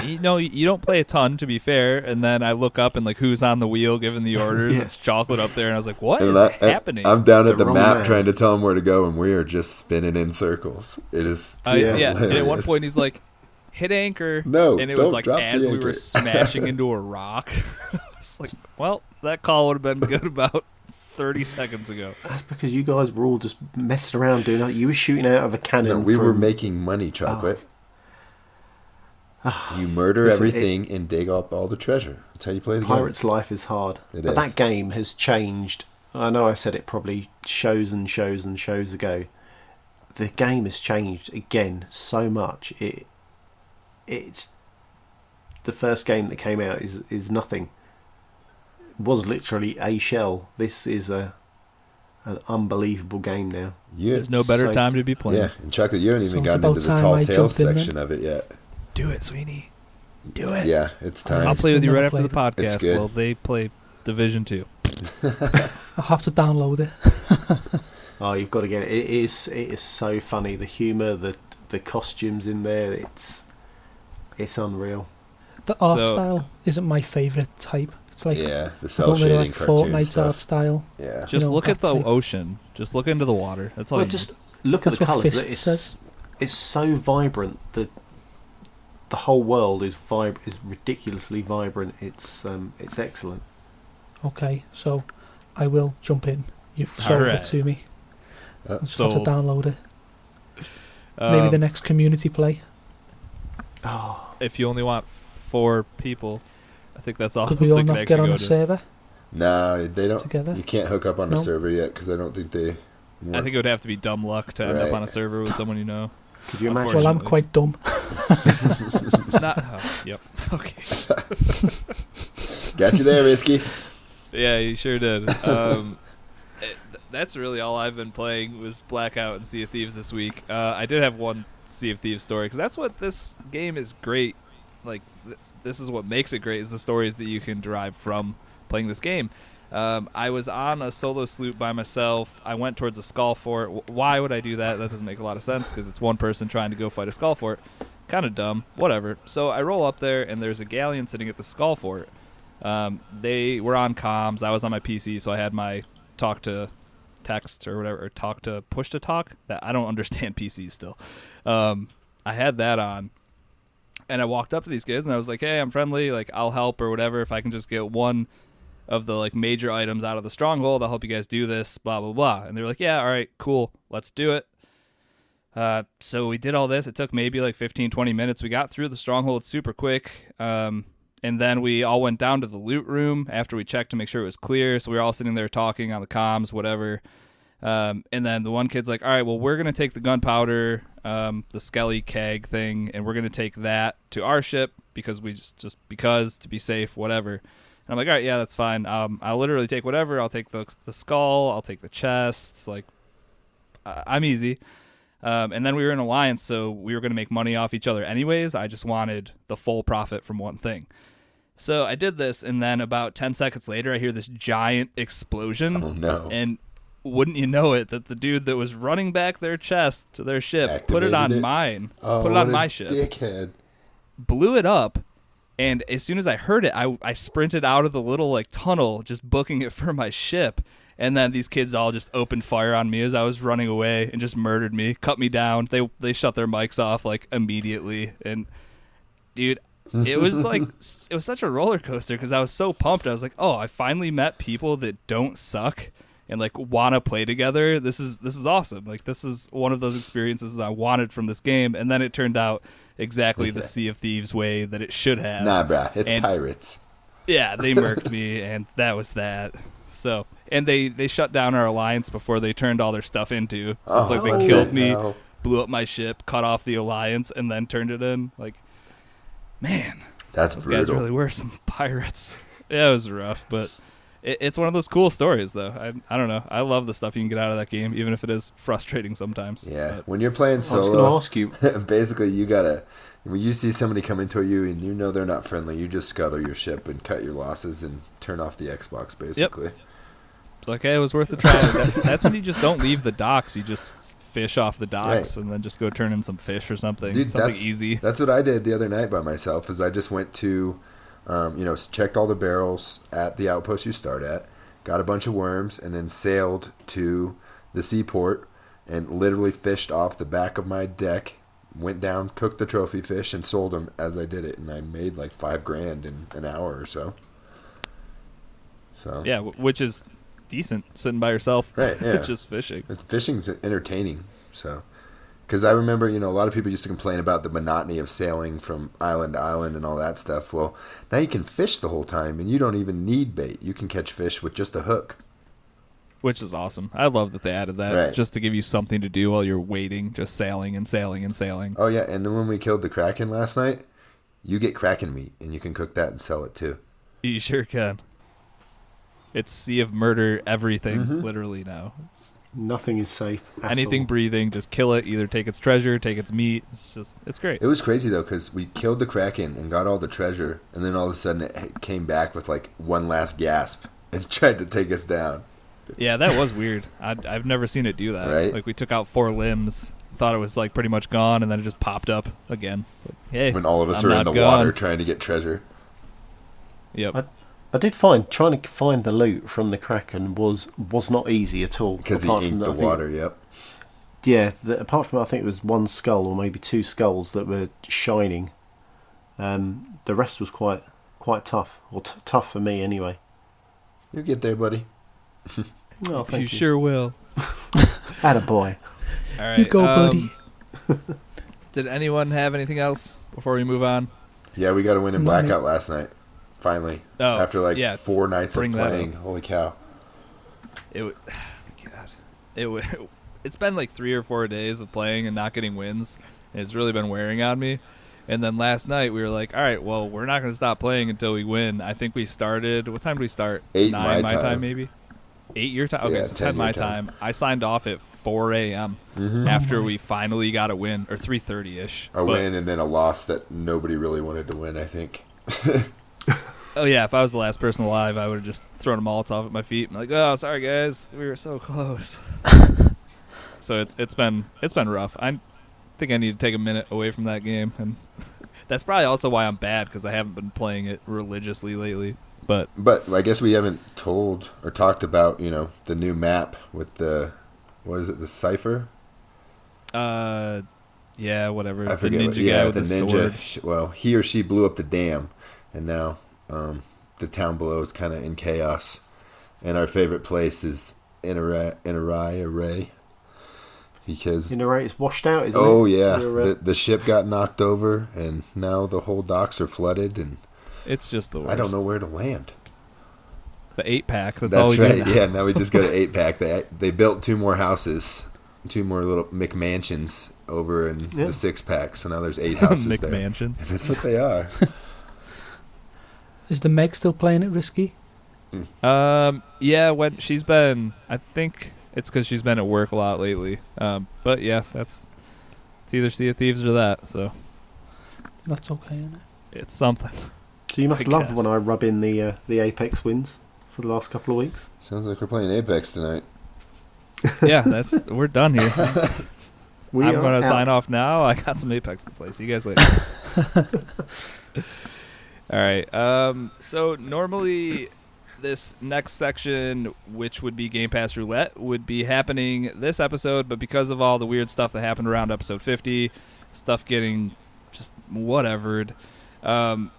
you know, you don't play a ton, to be fair, and then I look up and like, who's on the wheel giving the orders? yeah. It's Chocolate up there, and I was like, what and is I, happening? I'm down the at the map way. trying to tell him where to go, and we are just spinning in circles. It is uh, yeah. yeah. And at one point he's like, hit anchor. No, and it was like as we anchor. were smashing into a rock. It's like, well, that call would have been good about thirty seconds ago. That's because you guys were all just messing around doing that. You were shooting out of a cannon. No, we from... were making money, Chocolate. Oh. You murder Listen, everything it... and dig up all the treasure. That's how you play the Pirate's game. Pirate's life is hard. It but is. That game has changed. I know I said it probably shows and shows and shows ago. The game has changed again so much. It, it's the first game that came out is is nothing. Was literally a shell. This is a an unbelievable game now. Yeah. There's no better so, time to be playing. Yeah, and Chocolate, you haven't even gotten into the tall tales section of it yet. Do it, Sweeney. Do it. Yeah, it's time. I'll play with you right after the podcast while they play Division two. I'll have to download it. Oh, you've got to get it. It is it is so funny. The humour, the the costumes in there, it's it's unreal. The art so, style isn't my favourite type. It's like, yeah, the cell shading like cartoon Fortnite stuff. Art style. Yeah. Just you know, look at the type. Ocean. Just look into the water. That's all. Well, you just need. Look at That's the colours. It's, it's so vibrant. The the whole world is vib- is ridiculously vibrant. It's um it's excellent. Okay, so I will jump in. You've sold right. it to me. Uh, I just sold. Have to download it. Um, Maybe the next community play. Oh, if you only want four people. I think that's all. Could we all not get on a server? No, they don't. Together? You can't hook up on nope. a server yet, because I don't think they. Work. I think it would have to be dumb luck to end right. up on a server with someone you know. Could you imagine? Well, I'm quite dumb. Not. Oh, yep. Okay. Got you there, Risky. Yeah, you sure did. Um, it, that's really all I've been playing was Blackout and Sea of Thieves this week. Uh, I did have one Sea of Thieves story, because that's what this game is great. Like. Th- This is what makes it great, is the stories that you can derive from playing this game. Um, I was on a solo sloop by myself. I went towards a skull fort. Why would I do that? That doesn't make a lot of sense, because it's one person trying to go fight a skull fort. Kind of dumb. Whatever. So I roll up there, and there's a galleon sitting at the skull fort. Um, they were on comms. I was on my P C, so I had my talk to text or whatever, or talk to push to talk. That I don't understand P C still. Um, I had that on. And I walked up to these guys, and I was like, hey, I'm friendly. Like, I'll help or whatever. If I can just get one of the, like, major items out of the stronghold, I'll help you guys do this, blah, blah, blah. And they were like, yeah, all right, cool. Let's do it. Uh, so we did all this. It took maybe, like, fifteen, twenty minutes. We got through the stronghold super quick. Um, and then we all went down to the loot room after we checked to make sure it was clear. So we were all sitting there talking on the comms, whatever. Um, and then the one kid's like, all right, well, we're going to take the gunpowder, um, the skelly keg thing, and we're going to take that to our ship because we just, just because to be safe, whatever. And I'm like, all right, yeah, that's fine. Um, I'll literally take whatever. I'll take the, the skull. I'll take the chests. Like, uh, I'm easy. Um, and then we were in alliance, so we were going to make money off each other anyways. I just wanted the full profit from one thing. So I did this. And then about ten seconds later, I hear this giant explosion. Oh no. And wouldn't you know it, that the dude that was running back their chest to their ship activated put it on it. mine, oh, put it on my ship, dickhead. Blew it up, And as soon as I heard it, I, I sprinted out of the little like tunnel, just booking it for my ship. And then these kids all just opened fire on me as I was running away and just murdered me, cut me down. They they shut their mics off like immediately. And dude, it was like it was such a roller coaster because I was so pumped. I was like, oh, I finally met people that don't suck and like want to play together. This is this is awesome. Like this is one of those experiences I wanted from this game. And then it turned out exactly the Sea of Thieves way that it should have. Nah, bruh, it's and, pirates. Yeah, they murked me, and that was that. So, and they, they shut down our alliance before they turned all their stuff into. So oh, it's like they killed me, no. blew up my ship, cut off the alliance, and then turned it in. Like, man, that's those brutal. Guys really were some pirates. Yeah, it was rough, but it, it's one of those cool stories, though. I I don't know. I love the stuff you can get out of that game, even if it is frustrating sometimes. Yeah, but when you're playing solo, ask you. basically you gotta. When you see somebody coming toward you and you know they're not friendly, you just scuttle your ship and cut your losses and turn off the Xbox, basically. Yep. Like, hey, it was worth the try. That, that's when you just don't leave the docks. You just fish off the docks right. and then just go turn in some fish or something. Dude, something that's, easy. That's what I did the other night by myself is I just went to, um, you know, checked all the barrels at the outpost you start at, got a bunch of worms, and then sailed to the seaport and literally fished off the back of my deck. Went down, cooked the trophy fish, and sold them as I did it, and I made like five grand in an hour or so. So yeah, which is decent sitting by yourself, right? Yeah, just fishing. Fishing's entertaining, so because I remember, you know, a lot of people used to complain about the monotony of sailing from island to island and all that stuff. Well, now you can fish the whole time, and you don't even need bait. You can catch fish with just a hook. Which is awesome. I love that they added that right. just to give you something to do while you're waiting, just sailing and sailing and sailing. Oh, yeah, and then when we killed the Kraken last night, you get Kraken meat, and you can cook that and sell it, too. You sure can. It's Sea of Murder everything, mm-hmm. literally, now. Nothing is safe at Anything all. Breathing, just kill it, either take its treasure, take its meat. It's just, it's great. It was crazy, though, because we killed the Kraken and got all the treasure, and then all of a sudden it came back with, like, one last gasp and tried to take us down. Yeah, that was weird. I'd, I've never seen it do that. Right? Like, we took out four limbs, thought it was, like, pretty much gone, and then it just popped up again. It's like, hey, when all of us I'm are in the gone. water trying to get treasure. Yep. I, I did find trying to find the loot from the Kraken was, was not easy at all. Because he inked the water, think, yep. Yeah, the, apart from, I think it was one skull or maybe two skulls that were shining. Um, the rest was quite quite tough, or t- tough for me anyway. You'll get there, buddy. Oh, thank you, you sure will. Attaboy. All right, you go, um, buddy. Did anyone have anything else before we move on? Yeah, we got a win in Blackout last night. Finally, oh, after like yeah, four nights of playing, holy cow! It, w- God, it w- it's been like three or four days of playing and not getting wins, and it's really been wearing on me. And then last night we were like, all right, well, we're not going to stop playing until we win. I think we started, what time did we start? Eight Nine my time. time maybe? Eight your time? Okay, yeah, so ten, ten my time. time. I signed off at four a.m. Mm-hmm. after we finally got a win, or three thirty-ish. A but, win and then a loss that nobody really wanted to win, I think. Oh, yeah, if I was the last person alive, I would have just thrown a Molotov at my feet and like, oh, sorry, guys. We were so close. So it, it's been it's been rough. I think I need to take a minute away from that game, and that's probably also why I'm bad, because I haven't been playing it religiously lately. But but I guess we haven't told or talked about, you know, the new map with the, what is it, the Cypher? Uh, yeah, whatever. I the forget. Ninja what, yeah, guy with the, the ninja. Sword. Well, he or she blew up the dam, and now um, the town below is kind of in chaos. And our favorite place is Inari, Inari, Array. Because Inari is washed out, isn't oh, it? Oh, yeah. The, the ship got knocked over, and now the whole docks are flooded, and it's just the worst. I don't know where to land. The eight pack. That's, that's all we right. Now. Yeah, now we just go to eight pack. They they built two more houses, two more little McMansions over in yeah. the six pack. So now there's eight houses there. McMansions. That's what they are. Is the Meg still playing it risky? Mm. Um. Yeah. When she's been, I think it's because she's been at work a lot lately. Um. But yeah, that's it's either Sea of Thieves or that. So that's okay. Isn't it? It's something. So you must I love guess. when I rub in the uh, the Apex wins for the last couple of weeks. Sounds like we're playing Apex tonight. Yeah, that's we're done here. we I'm going to sign off now. I got some Apex to play. See you guys later. All right. Um, so normally this next section, which would be Game Pass Roulette, would be happening this episode, but because of all the weird stuff that happened around episode fifty, stuff getting just whatevered, um,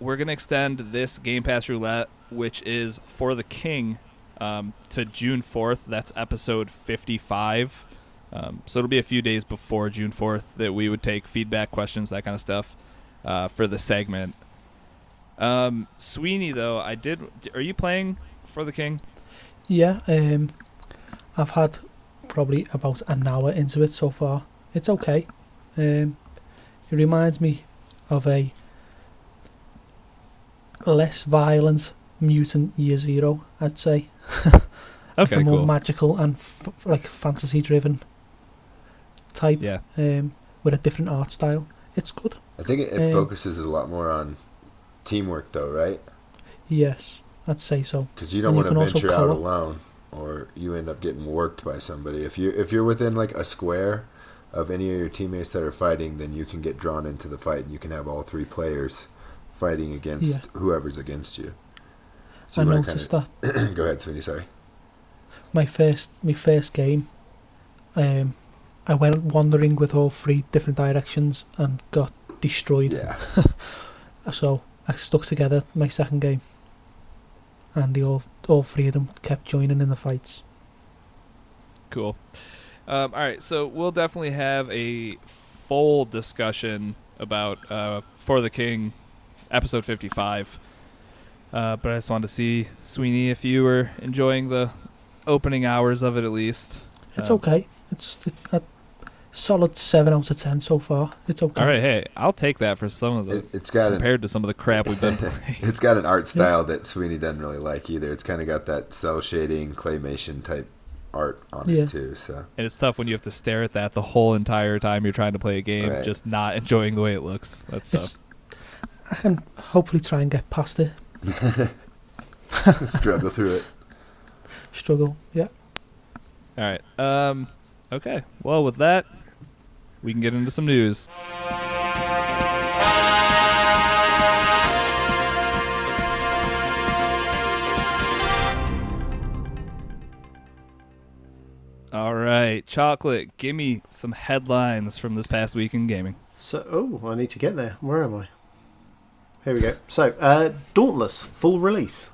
we're going to extend this Game Pass Roulette, which is For the King, um, to June fourth. That's episode fifty-five. Um, so it'll be a few days before June fourth that we would take feedback, questions, that kind of stuff, uh, for the segment. Um, Sweeney, though, I did. Are you playing For the King? Yeah, um, I've had probably about an hour into it so far. It's okay. Um, it reminds me of a less violent mutant Year Zero, I'd say. Okay, more cool. Magical and f- like fantasy-driven type. Yeah. Um, with a different art style, it's good. I think it, it um, focuses a lot more on teamwork, though, right? Yes, I'd say so. Because you don't want to venture out alone, or you end up getting worked by somebody. If you if you're within like a square of any of your teammates that are fighting, then you can get drawn into the fight, and you can have all three players fighting against yeah. whoever's against you. So I you noticed kinda... that. Go ahead, Sweeney. Sorry. My first my first game, um, I went wandering with all three different directions and got destroyed. Yeah. So I stuck together my second game, and the all all three of them kept joining in the fights. Cool. Um, all right, so we'll definitely have a full discussion about uh, For the King, episode fifty-five. Uh, but I just wanted to see, Sweeney, if you were enjoying the opening hours of it at least. It's um, okay. It's a solid seven out of ten so far. It's okay. All right, hey, I'll take that for some of the. It, it's got compared an, to some of the crap we've been playing. It's got an art style yeah. that Sweeney doesn't really like either. It's kind of got that cell shading, claymation type art on yeah. it too. So. And it's tough when you have to stare at that the whole entire time you're trying to play a game, right. Just not enjoying the way it looks. That's tough. I can hopefully try and get past it. Struggle through it. Struggle, yeah. All right. Um, okay. Well, with that, we can get into some news. All right, Chocolate, give me some headlines from this past week in gaming. So, oh, I need to get there. Where am I? Here we go. So, uh, Dauntless, full release.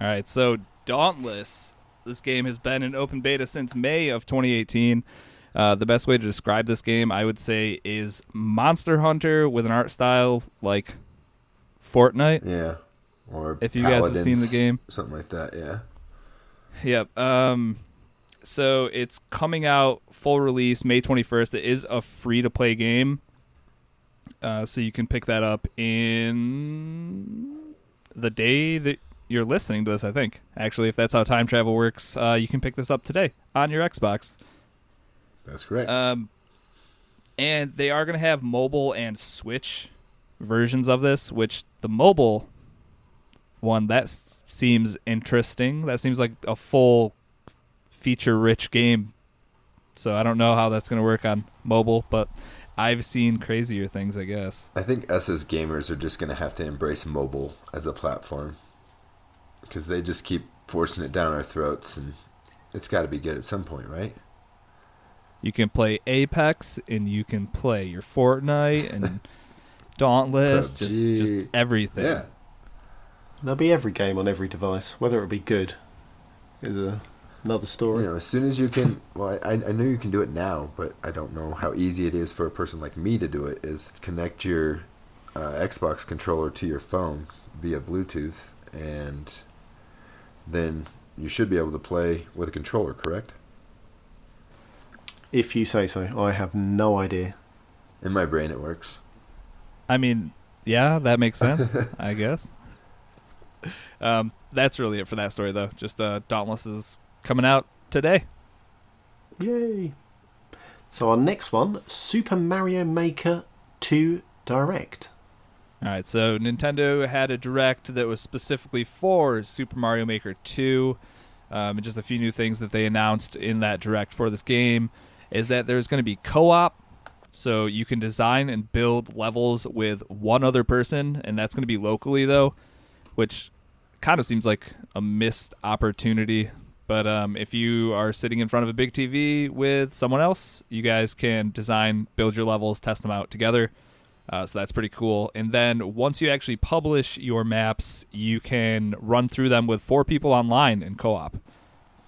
All right, so Dauntless. This game has been in open beta since May of twenty eighteen. Uh, the best way to describe this game, I would say, is Monster Hunter with an art style like Fortnite. Yeah, or if you Paladins, guys have seen the game. Something like that, yeah. Yep. Um, so it's coming out full release May twenty-first. It is a free-to-play game. Uh, so you can pick that up in the day that you're listening to this, I think. Actually, if that's how time travel works, uh, you can pick this up today on your Xbox. That's correct. Um, and they are going to have mobile and Switch versions of this, which the mobile one, that s- seems interesting. That seems like a full feature-rich game. So I don't know how that's going to work on mobile, but I've seen crazier things, I guess. I think us as gamers are just going to have to embrace mobile as a platform because they just keep forcing it down our throats, and it's got to be good at some point, right? You can play Apex, and you can play your Fortnite and Dauntless, just, just everything. Yeah. There'll be every game on every device. Whether it'll be good is a... another story. You know, as soon as you can, well, I, I know you can do it now, but I don't know how easy it is for a person like me to do it, is connect your uh, Xbox controller to your phone via Bluetooth, and then you should be able to play with a controller, correct? If you say so. I have no idea. In my brain, it works. I mean, yeah, that makes sense, I guess. Um, that's really it for that story, though. Just uh, Dauntless's coming out today. Yay. So our next one, Super Mario Maker two Direct. Alright, so Nintendo had a Direct that was specifically for Super Mario Maker two. Um, and just a few new things that they announced in that Direct for this game is that there's going to be co-op, So you can design and build levels with one other person, and that's going to be locally, though, which kind of seems like a missed opportunity. But um, if you are sitting in front of a big T V with someone else, you guys can design, build your levels, test them out together. Uh, so that's pretty cool. And then once you actually publish your maps, you can run through them with four people online in co-op.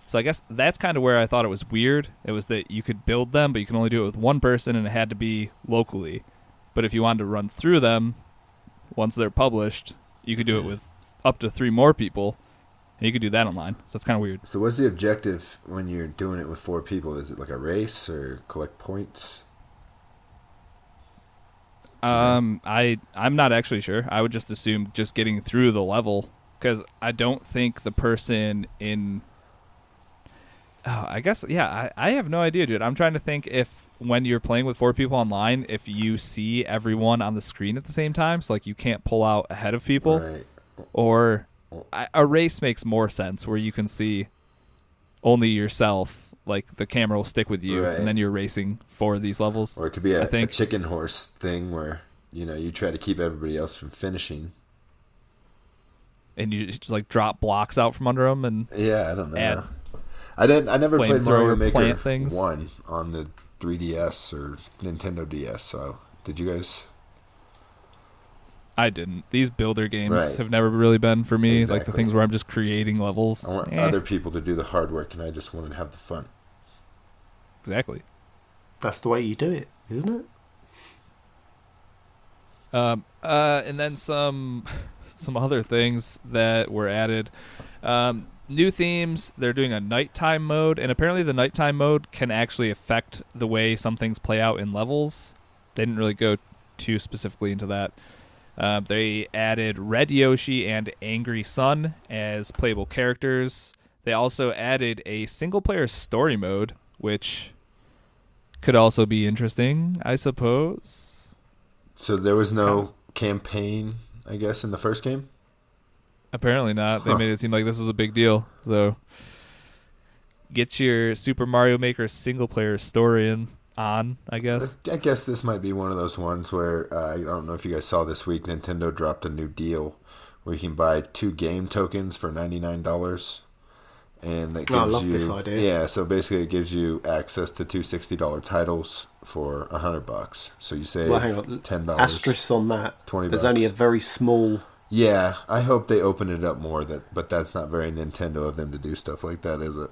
So I guess that's kind of where I thought it was weird. It was that you could build them, but you can only do it with one person, and it had to be locally. But if you wanted to run through them, once they're published, you could do it with up to three more people. And you could do that online, so that's kind of weird. So what's the objective when you're doing it with four people? Is it like a race or collect points? Um, I, I'm not actually sure. I would just assume just getting through the level, because I don't think the person in... Oh, I guess, yeah, I, I have no idea, dude. I'm trying to think if when you're playing with four people online, if you see everyone on the screen at the same time, so like you can't pull out ahead of people, right. Or... a race makes more sense where you can see only yourself, like the camera will stick with you, right. And then you're racing for these levels. Or it could be a, a chicken horse thing where, you know, you try to keep everybody else from finishing. And you just like drop blocks out from under them and yeah, I don't know. I didn't. I never played Mario Maker one on the three D S or Nintendo D S. So did you guys? I didn't. These builder games right. have never really been for me, exactly. Like the things where I'm just creating levels. I want eh. other people to do the hard work, and I just want to have the fun. Exactly. That's the way you do it, isn't it? Um. Uh. And then some, some other things that were added. Um. New themes. They're doing a nighttime mode, and apparently the nighttime mode can actually affect the way some things play out in levels. They didn't really go too specifically into that. Uh, they added Red Yoshi and Angry Sun as playable characters. They also added a single-player story mode, which could also be interesting, I suppose. So there was no campaign, I guess, in the first game? Apparently not. Huh. They made it seem like this was a big deal. So get your Super Mario Maker single-player story in. On, I guess. I guess this might be one of those ones where, uh, I don't know if you guys saw this week, Nintendo dropped a new deal where you can buy two game tokens for ninety-nine dollars. And that gives oh, I love you, this idea. Yeah, so basically it gives you access to two sixty dollars titles for one hundred bucks. So you save well, hang on. ten dollars. Asterisk on that. twenty dollars. There's only a very small... Yeah, I hope they open it up more, That, but that's not very Nintendo of them to do stuff like that, is it?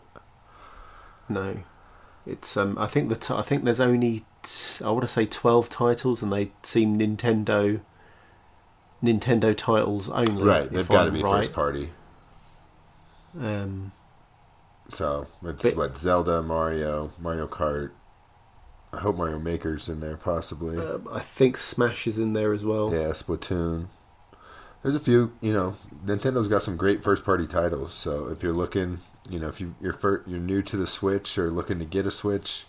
No. It's um. I think the t- I think there's only t- I want to say twelve titles, and they seem Nintendo Nintendo titles only. Right, they've got to be right. First party. Um. So it's but, what Zelda, Mario, Mario Kart. I hope Mario Maker's in there possibly. Uh, I think Smash is in there as well. Yeah, Splatoon. There's a few. You know, Nintendo's got some great first party titles. So if you're looking. You know, if you, you're first, you're new to the Switch or looking to get a Switch,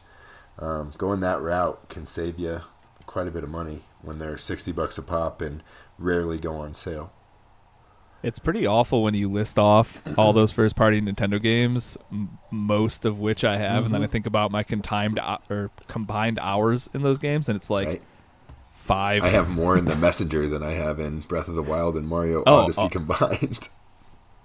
um, going that route can save you quite a bit of money when they're sixty bucks a pop and rarely go on sale. It's pretty awful when you list off all those first-party Nintendo games, m- most of which I have, mm-hmm. and then I think about my contimed o- or combined hours in those games, and it's like I, five. I have more in The Messenger than I have in Breath of the Wild and Mario oh, Odyssey oh. combined.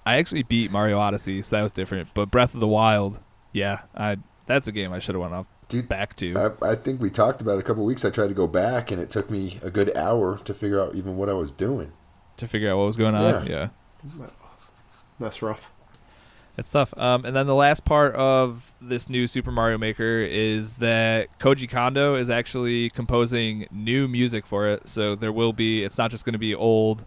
I actually beat Mario Odyssey, so that was different. But Breath of the Wild, yeah, I, that's a game I should have went off Dude, back to. I, I think we talked about it a couple of weeks. I tried to go back, and it took me a good hour to figure out even what I was doing. To figure out what was going on, yeah. yeah. That's rough. It's tough. Um, and then the last part of this new Super Mario Maker is that Koji Kondo is actually composing new music for it. So there will be, it's not just going to be old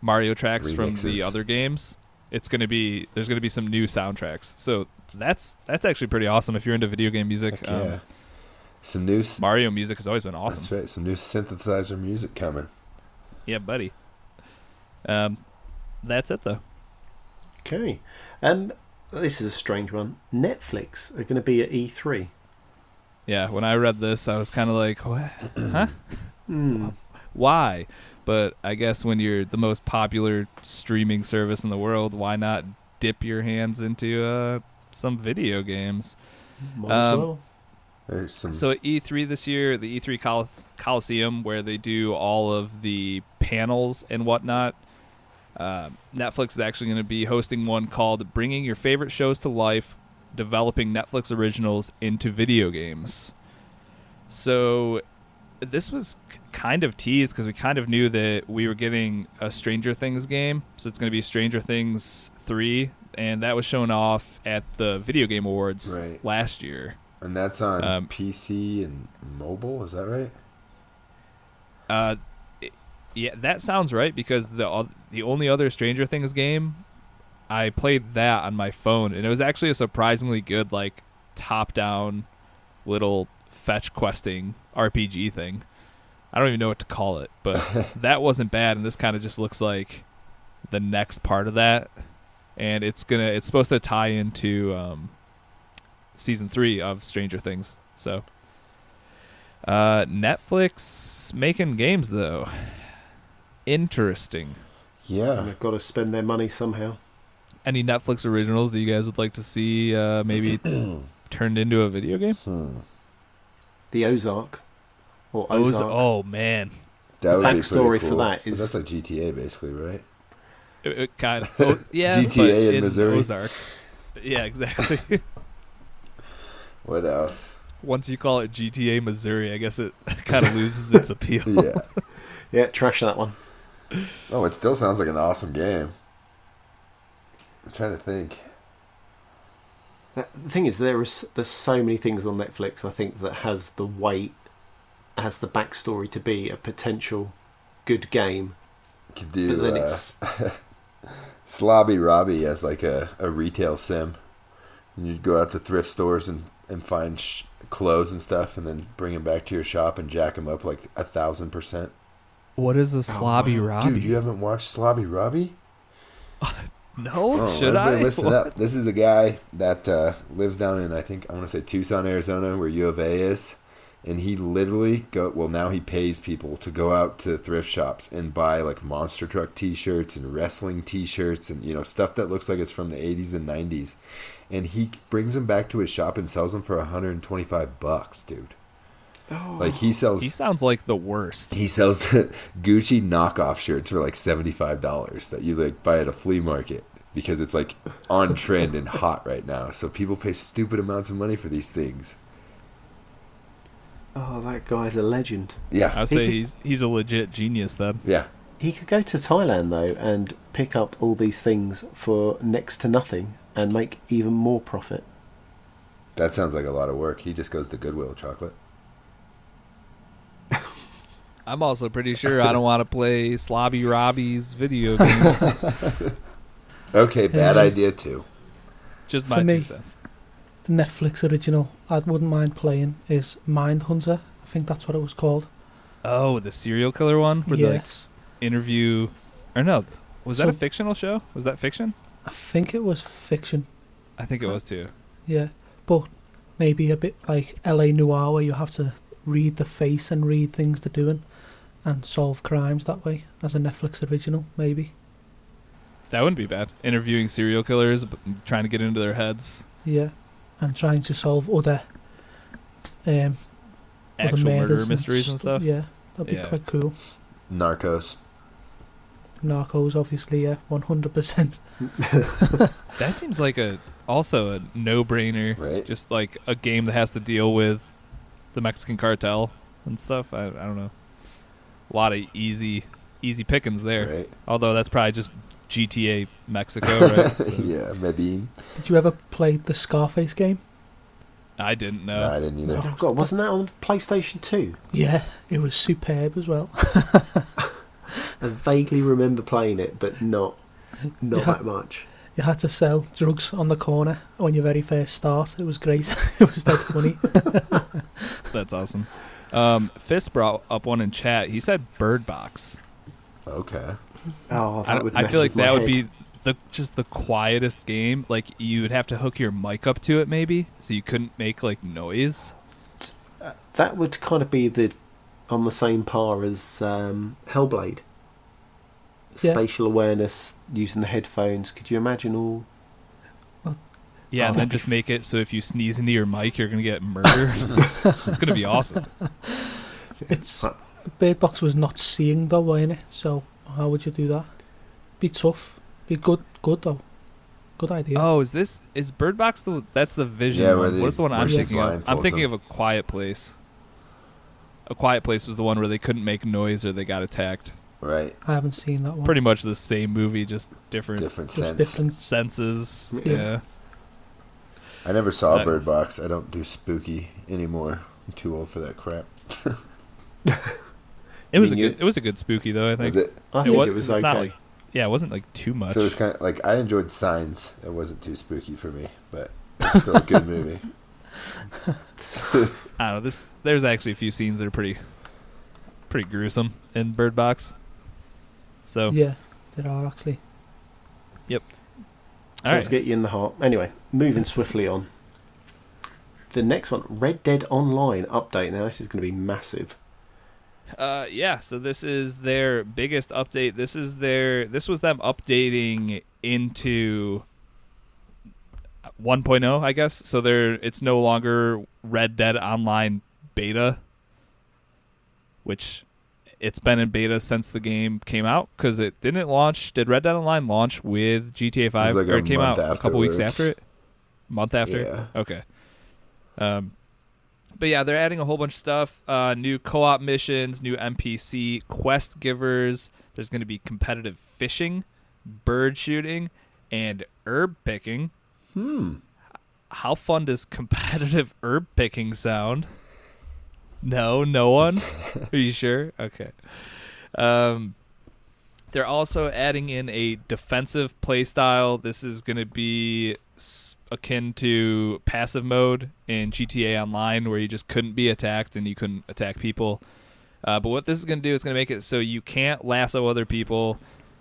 Mario tracks Remixes. From the other games. It's going to be, there's going to be some new soundtracks. So that's that's actually pretty awesome if you're into video game music. Um, yeah. Some new... Mario music has always been awesome. That's right. Some new synthesizer music coming. Yeah, buddy. Um, that's it, though. Okay. Um, this is a strange one. Netflix are going to be at E three. Yeah, when I read this, I was kind of like, what? huh? Mm. Why? But I guess when you're the most popular streaming service in the world, why not dip your hands into uh, some video games? Might um, as well. There's some... So at E three this year, the E three Col- Coliseum, where they do all of the panels and whatnot, uh, Netflix is actually going to be hosting one called Bringing Your Favorite Shows to Life, Developing Netflix Originals into Video Games. So this was kind of teased because we kind of knew that we were getting a Stranger Things game. So it's going to be Stranger Things three, and that was shown off at the Video Game Awards right. last year. And that's on um, P C and mobile, is that right? Uh, it, yeah, that sounds right, because the uh, the only other Stranger Things game, I played that on my phone, and it was actually a surprisingly good, like, top-down little fetch questing R P G thing. I don't even know what to call it, but that wasn't bad, and this kind of just looks like the next part of that, and it's gonna it's supposed to tie into um. Season three of Stranger Things. So, uh, Netflix making games though, interesting. Yeah, they've got to spend their money somehow. Any Netflix originals that you guys would like to see uh, maybe turned into a video game? Hmm. The Ozark, or Ozark. Oza- oh man, that would the backstory be cool. for that is but that's like G T A basically, right? It, it kind of oh, yeah, G T A in, in Missouri. Ozark. Yeah, exactly. What else? Once you call it G T A Missouri, I guess it kind of loses its appeal. Yeah. Yeah, trash that one. Oh, it still sounds like an awesome game. I'm trying to think. That, the thing is, there is there's so many things on Netflix, I think, that has the weight, has the backstory to be a potential good game. You could do but then uh, it's... Slobby Robbie as like a, a retail sim. And you'd go out to thrift stores and and find sh- clothes and stuff, and then bring them back to your shop and jack them up like a thousand percent. What is a Slobby oh, Robbie? Dude, you haven't watched Slobby Robbie? Uh, no, oh, should I? Listen what? up. This is a guy that uh, lives down in, I think, I want to say Tucson, Arizona, where U of A is, and he literally go. Well, now he pays people to go out to thrift shops and buy like monster truck T-shirts and wrestling T-shirts and you know stuff that looks like it's from the eighties and nineties. And he brings them back to his shop and sells them for one hundred twenty-five bucks, dude. Oh, like he sells. He sounds like the worst. He sells Gucci knockoff shirts for like seventy-five dollars that you like buy at a flea market because it's like on trend and hot right now. So people pay stupid amounts of money for these things. Oh, that guy's a legend. Yeah, I'd say he could, he's he's a legit genius then. Yeah, he could go to Thailand though and pick up all these things for next to nothing. And make even more profit. That sounds like a lot of work. He just goes to Goodwill Chocolate. I'm also pretty sure I don't want to play Slobby Robbie's video game. Okay, bad just, idea too. Just my me, two cents. The Netflix original I wouldn't mind playing is Mindhunter. I think that's what it was called. Oh, the serial killer one? Where yes. They, like, interview... Or no, was so, that a fictional show? Was that fiction? I think it was fiction. I think it was too. Yeah, but maybe a bit like L A Noire where you have to read the face and read things they're doing and solve crimes that way as a Netflix original, maybe. That wouldn't be bad. Interviewing serial killers, trying to get into their heads. Yeah, and trying to solve other, um, actual other murder mysteries and, st- and stuff. Yeah, that'd be yeah. quite cool. Narcos. Narcos, obviously, yeah, one hundred percent. That seems like a also a no-brainer, right? Just like a game that has to deal with the Mexican cartel and stuff. I, I don't know. A lot of easy easy pickings there. Right. Although that's probably just G T A Mexico, right? So. Yeah, Medellin. Did you ever play the Scarface game? I didn't know. No, I didn't either. Oh, God, wasn't that on PlayStation two? Yeah, it was superb as well. I vaguely remember playing it, but not not had, that much. You had to sell drugs on the corner on your very first start. It was great. It was that funny. That's awesome. Um, Fist brought up one in chat. He said Bird Box. Okay. Oh, that I, would I feel like that head. would be the just the quietest game. Like you would have to hook your mic up to it, maybe, so you couldn't make like noise. Uh, that would kind of be the on the same par as um, Hellblade. Spatial yeah. awareness using the headphones. Could you imagine all? Well, Yeah, and then just make it so if you sneeze into your mic, you're going to get murdered. It's going to be awesome. It's Bird Box was not seeing though, wasn't it? So how would you do that? Be tough. Be good. Good though. Good idea. Oh, is this is Bird Box the that's the Vision? Yeah, one. What's the one I'm thinking of? I'm thinking them. of A Quiet Place. A Quiet Place was the one where they couldn't make noise or they got attacked. Right. I haven't seen that one. Pretty much the same movie, just different different, just sense. different senses. Yeah. yeah. I never saw uh, Bird Box. I don't do spooky anymore. I'm too old for that crap. It was I mean, a good. It was a good spooky though. I think. Was it? I it think was, it was like, not like. Yeah, it wasn't like too much. So it was kind of like I enjoyed Signs. It wasn't too spooky for me, but it's still a good movie. I don't know. This there's actually a few scenes that are pretty, pretty gruesome in Bird Box. So yeah, there are actually. Yep. All right. Get you in the heart. Anyway, moving swiftly on. The next one, Red Dead Online update. Now this is going to be massive. Uh, yeah, so this is their biggest update. This is their this was them updating into one point oh, I guess. So they're it's no longer Red Dead Online beta, which it's been in beta since the game came out because it didn't launch. Did Red Dead Online launch with G T A five? It, like or it came out afterwards. a couple weeks after it. A month after. Yeah. Okay. Um, but yeah, they're adding a whole bunch of stuff, uh, new co-op missions, new N P C quest givers. There's going to be competitive fishing, bird shooting, and herb picking. Hmm. How fun does competitive herb picking sound? No, no one? Are you sure? Okay. Um, they're also adding in a defensive playstyle. This is going to be akin to passive mode in G T A Online where you just couldn't be attacked and you couldn't attack people. Uh, but what this is going to do is going to make it so you can't lasso other people.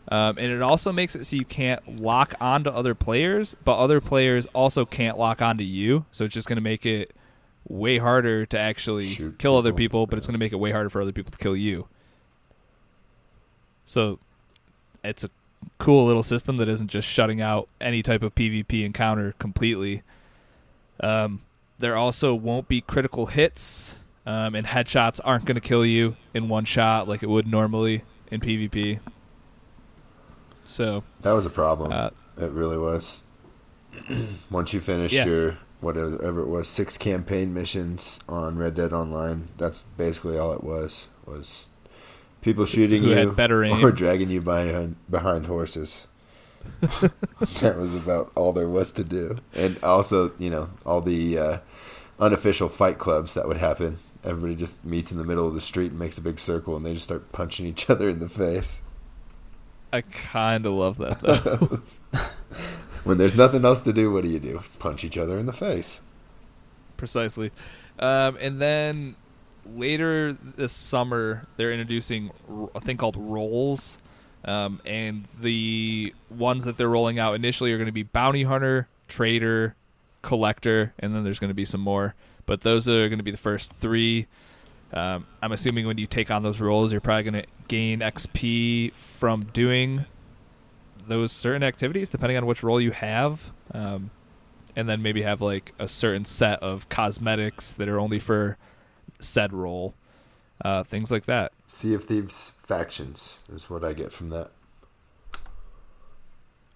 Um, and it also makes it so you can't lock onto other players, but other players also can't lock onto you. So it's just going to make it way harder to actually Shoot kill people. other people, but it's going to make it way harder for other people to kill you. So it's a cool little system that isn't just shutting out any type of PvP encounter completely. Um, there also won't be critical hits, um, and headshots aren't going to kill you in one shot like it would normally in PvP. So that was a problem. Uh, it really was. Once you finished yeah. your whatever it was, six campaign missions on Red Dead Online, that's basically all it was was. People shooting Who you better aim. or dragging you behind, behind horses. That was about all there was to do. And also, you know, all the uh, unofficial fight clubs that would happen. Everybody just meets in the middle of the street and makes a big circle, and they just start punching each other in the face. I kind of love that, though. When there's nothing else to do, what do you do? Punch each other in the face. Precisely. Um, and then... Later this summer, they're introducing a thing called roles, um, and the ones that they're rolling out initially are going to be bounty hunter, trader, collector, and then there's going to be some more. But those are going to be the first three. Um, I'm assuming when you take on those roles, you're probably going to gain X P from doing those certain activities, depending on which role you have, um, and then maybe have like a certain set of cosmetics that are only for said role, uh, things like that. Sea of Thieves factions is what I get from that.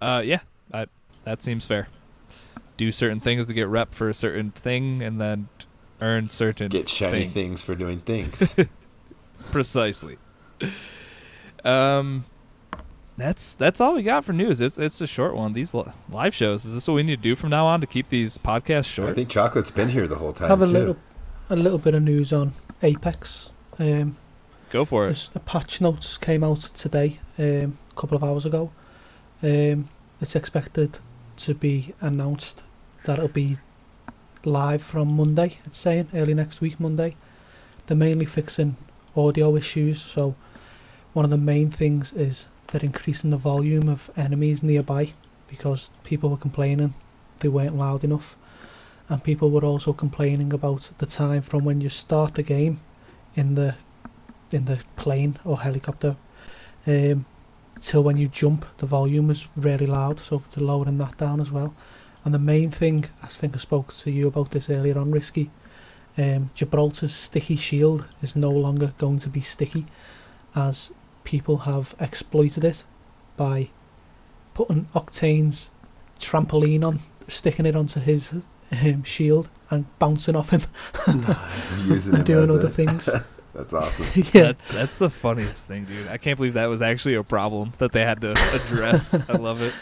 Uh, yeah, I, that seems fair. Do certain things to get rep for a certain thing, and then earn certain get shiny thing. things for doing things. Precisely. Um, that's that's all we got for news. It's it's a short one. These li- live shows. Is this what we need to do from now on to keep these podcasts short? I think Chocolate's been here the whole time. Have a too. little. A little bit of news on Apex. Um, Go for it. The patch notes came out today, um, a couple of hours ago. Um, it's expected to be announced that it'll be live from Monday, it's saying, early next week, Monday. They're mainly fixing audio issues, so one of the main things is they're increasing the volume of enemies nearby because people were complaining they weren't loud enough. And people were also complaining about the time from when you start the game in the in the plane or helicopter um, till when you jump. The volume is really loud, so they're lowering that down as well. And the main thing, I think I spoke to you about this earlier on, Risky, um, Gibraltar's sticky shield is no longer going to be sticky, as people have exploited it by putting Octane's trampoline on, sticking it onto his um, shield and bouncing off him no, using and doing other it. things. That's awesome. Yeah, that's, that's the funniest thing, dude. I can't believe that was actually a problem that they had to address. I love it.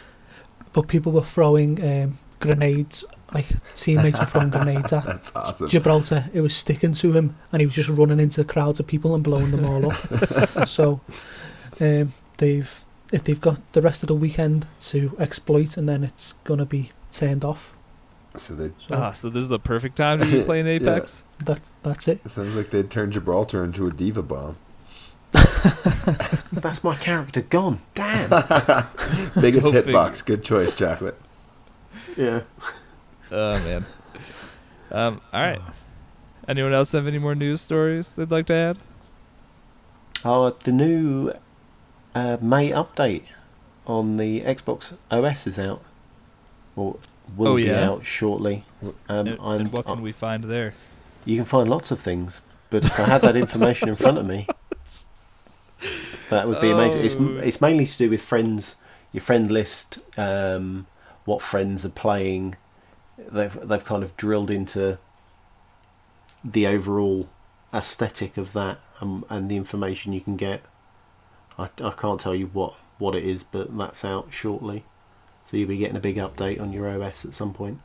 But people were throwing um, grenades, like teammates were throwing grenades at That's awesome. Gibraltar. It was sticking to him, and he was just running into crowds of people and blowing them all up. So um, they've if they've got the rest of the weekend to exploit, and then it's gonna be turned off. So they so, ah, so this is the perfect time to be playing Apex. Yeah. That that's it. It sounds like they'd turned Gibraltar into a diva bomb. That's my character gone. Damn. Biggest Go hitbox. Good choice, Chocolate. Yeah. Oh man. Um, all right. Anyone else have any more news stories they'd like to add? Oh, the new uh, May update on the Xbox O S is out. Well, will oh, yeah. be out shortly. Um, and, I'm, and what can I'm, we find there? You can find lots of things, but if I had that information in front of me, that would be oh. amazing. It's it's mainly to do with friends, your friend list, um, what friends are playing. They've they've kind of drilled into the overall aesthetic of that and, and the information you can get. I, I can't tell you what, what it is, but that's out shortly. So you'll be getting a big update on your O S at some point.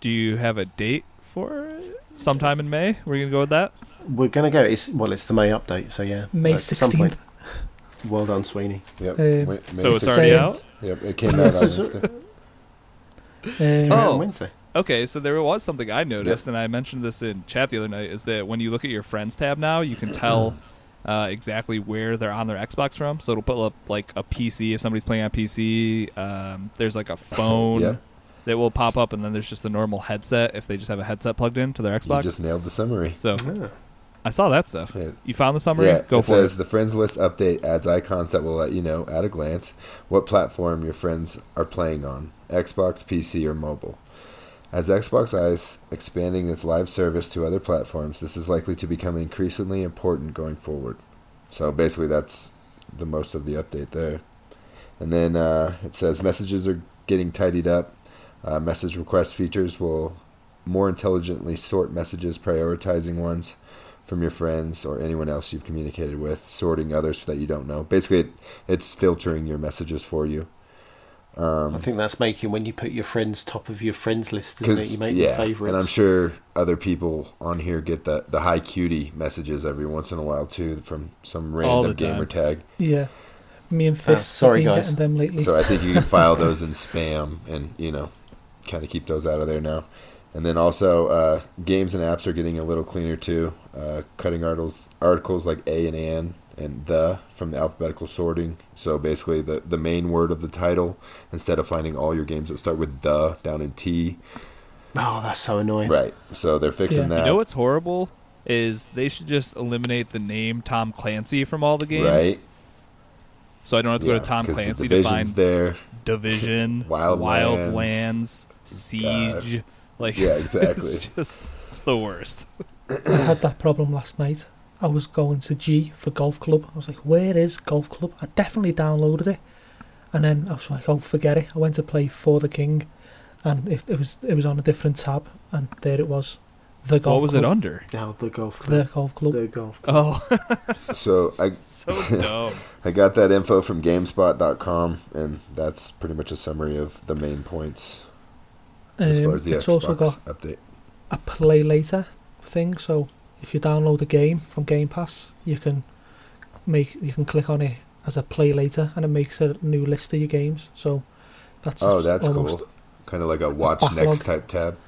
Do you have a date for it? Sometime in May? We're going to go with that? We're going to go. It's Well, it's the May update, so yeah. May sixteenth. Well done, Sweeney. Yep. Um, Wait, so it's already out? Yep, it came out on Wednesday. Um, oh, Wednesday. Okay, so there was something I noticed, yep. and I mentioned this in chat the other night, is that when you look at your Friends tab now, you can tell uh, exactly where they're on their Xbox from. So it'll put up, like, a P C if somebody's playing on P C. Um, there's, like, a phone. Yep. That will pop up, and then there's just the normal headset if they just have a headset plugged in to their Xbox. You just nailed the summary. So yeah. I saw that stuff. Yeah. You found the summary? Yeah. Go it for says, it. It says the friends list update adds icons that will let you know at a glance what platform your friends are playing on, Xbox, P C, or mobile. As Xbox is expanding its live service to other platforms, this is likely to become increasingly important going forward. So basically that's the most of the update there. And then uh, it says messages are getting tidied up. Uh, message request features will more intelligently sort messages, prioritizing ones from your friends or anyone else you've communicated with, sorting others that you don't know. Basically, it, it's filtering your messages for you. Um, I think that's making when you put your friends top of your friends list, isn't it? You make yeah, your favorites. And I'm sure other people on here get the, the high cutie messages every once in a while, too, from some random gamer tag. Yeah. Me and Fist uh, sorry, have been guys. getting them lately. So I think you can file those in spam and, you know, kind of keep those out of there now. And then also uh, games and apps are getting a little cleaner too, uh, cutting articles articles like A and An and The from the alphabetical sorting. So basically the, the main word of the title, instead of finding all your games that start with The down in T. Oh, that's so annoying. Right. So they're fixing yeah. that. You know what's horrible is they should just eliminate the name Tom Clancy from all the games. Right. So I don't have to yeah, go to Tom Clancy to find there. Division, Wildlands. Wildlands. Siege, God. like yeah, exactly. It's just it's the worst. I had that problem last night. I was going to G for Golf Club. I was like, "Where is Golf Club?" I definitely downloaded it, and then I was like, "Oh, forget it." I went to play For the King, and it, it was it was on a different tab, and there it was. The golf. What was club. it under? Now the golf club. The golf club. The golf club. Oh. so I. So dumb. I got that info from GameSpot dot com, and that's pretty much a summary of the main points. As far as the um, it's Xbox also got update. a play later thing, so if you download a game from Game Pass, you can make you can click on it as a play later, and it makes a new list of your games. So that's oh, that's cool. Kind of like a watch a next type tab.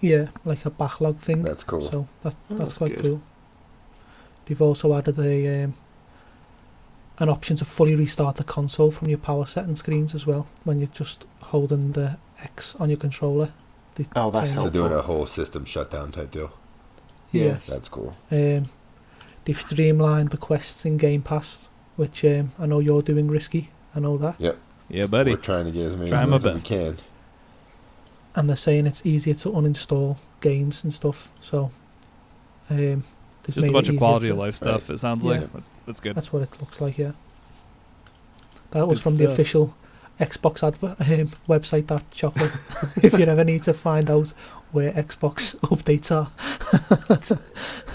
Yeah, like a backlog thing. That's cool. So that, that's, that's quite good. cool. They've also added a um, an option to fully restart the console from your power setting screens as well when you're just holding the X on your controller. They oh, that's helpful. So doing a whole system shutdown type deal. Yeah. Yes. That's cool. Um, they've streamlined the quests in Game Pass, which um, I know you're doing, Risky. I know that. Yep. Yeah, buddy. We're trying to get as many as we can. and they're saying it's easier to uninstall games and stuff. So um, just a bunch of quality to, of life stuff. Right. It sounds yeah. like that's good. That's what it looks like. Yeah, that was it's, from the uh, official Xbox advert um, website. That Chocolate. If you ever need to find out where Xbox updates are.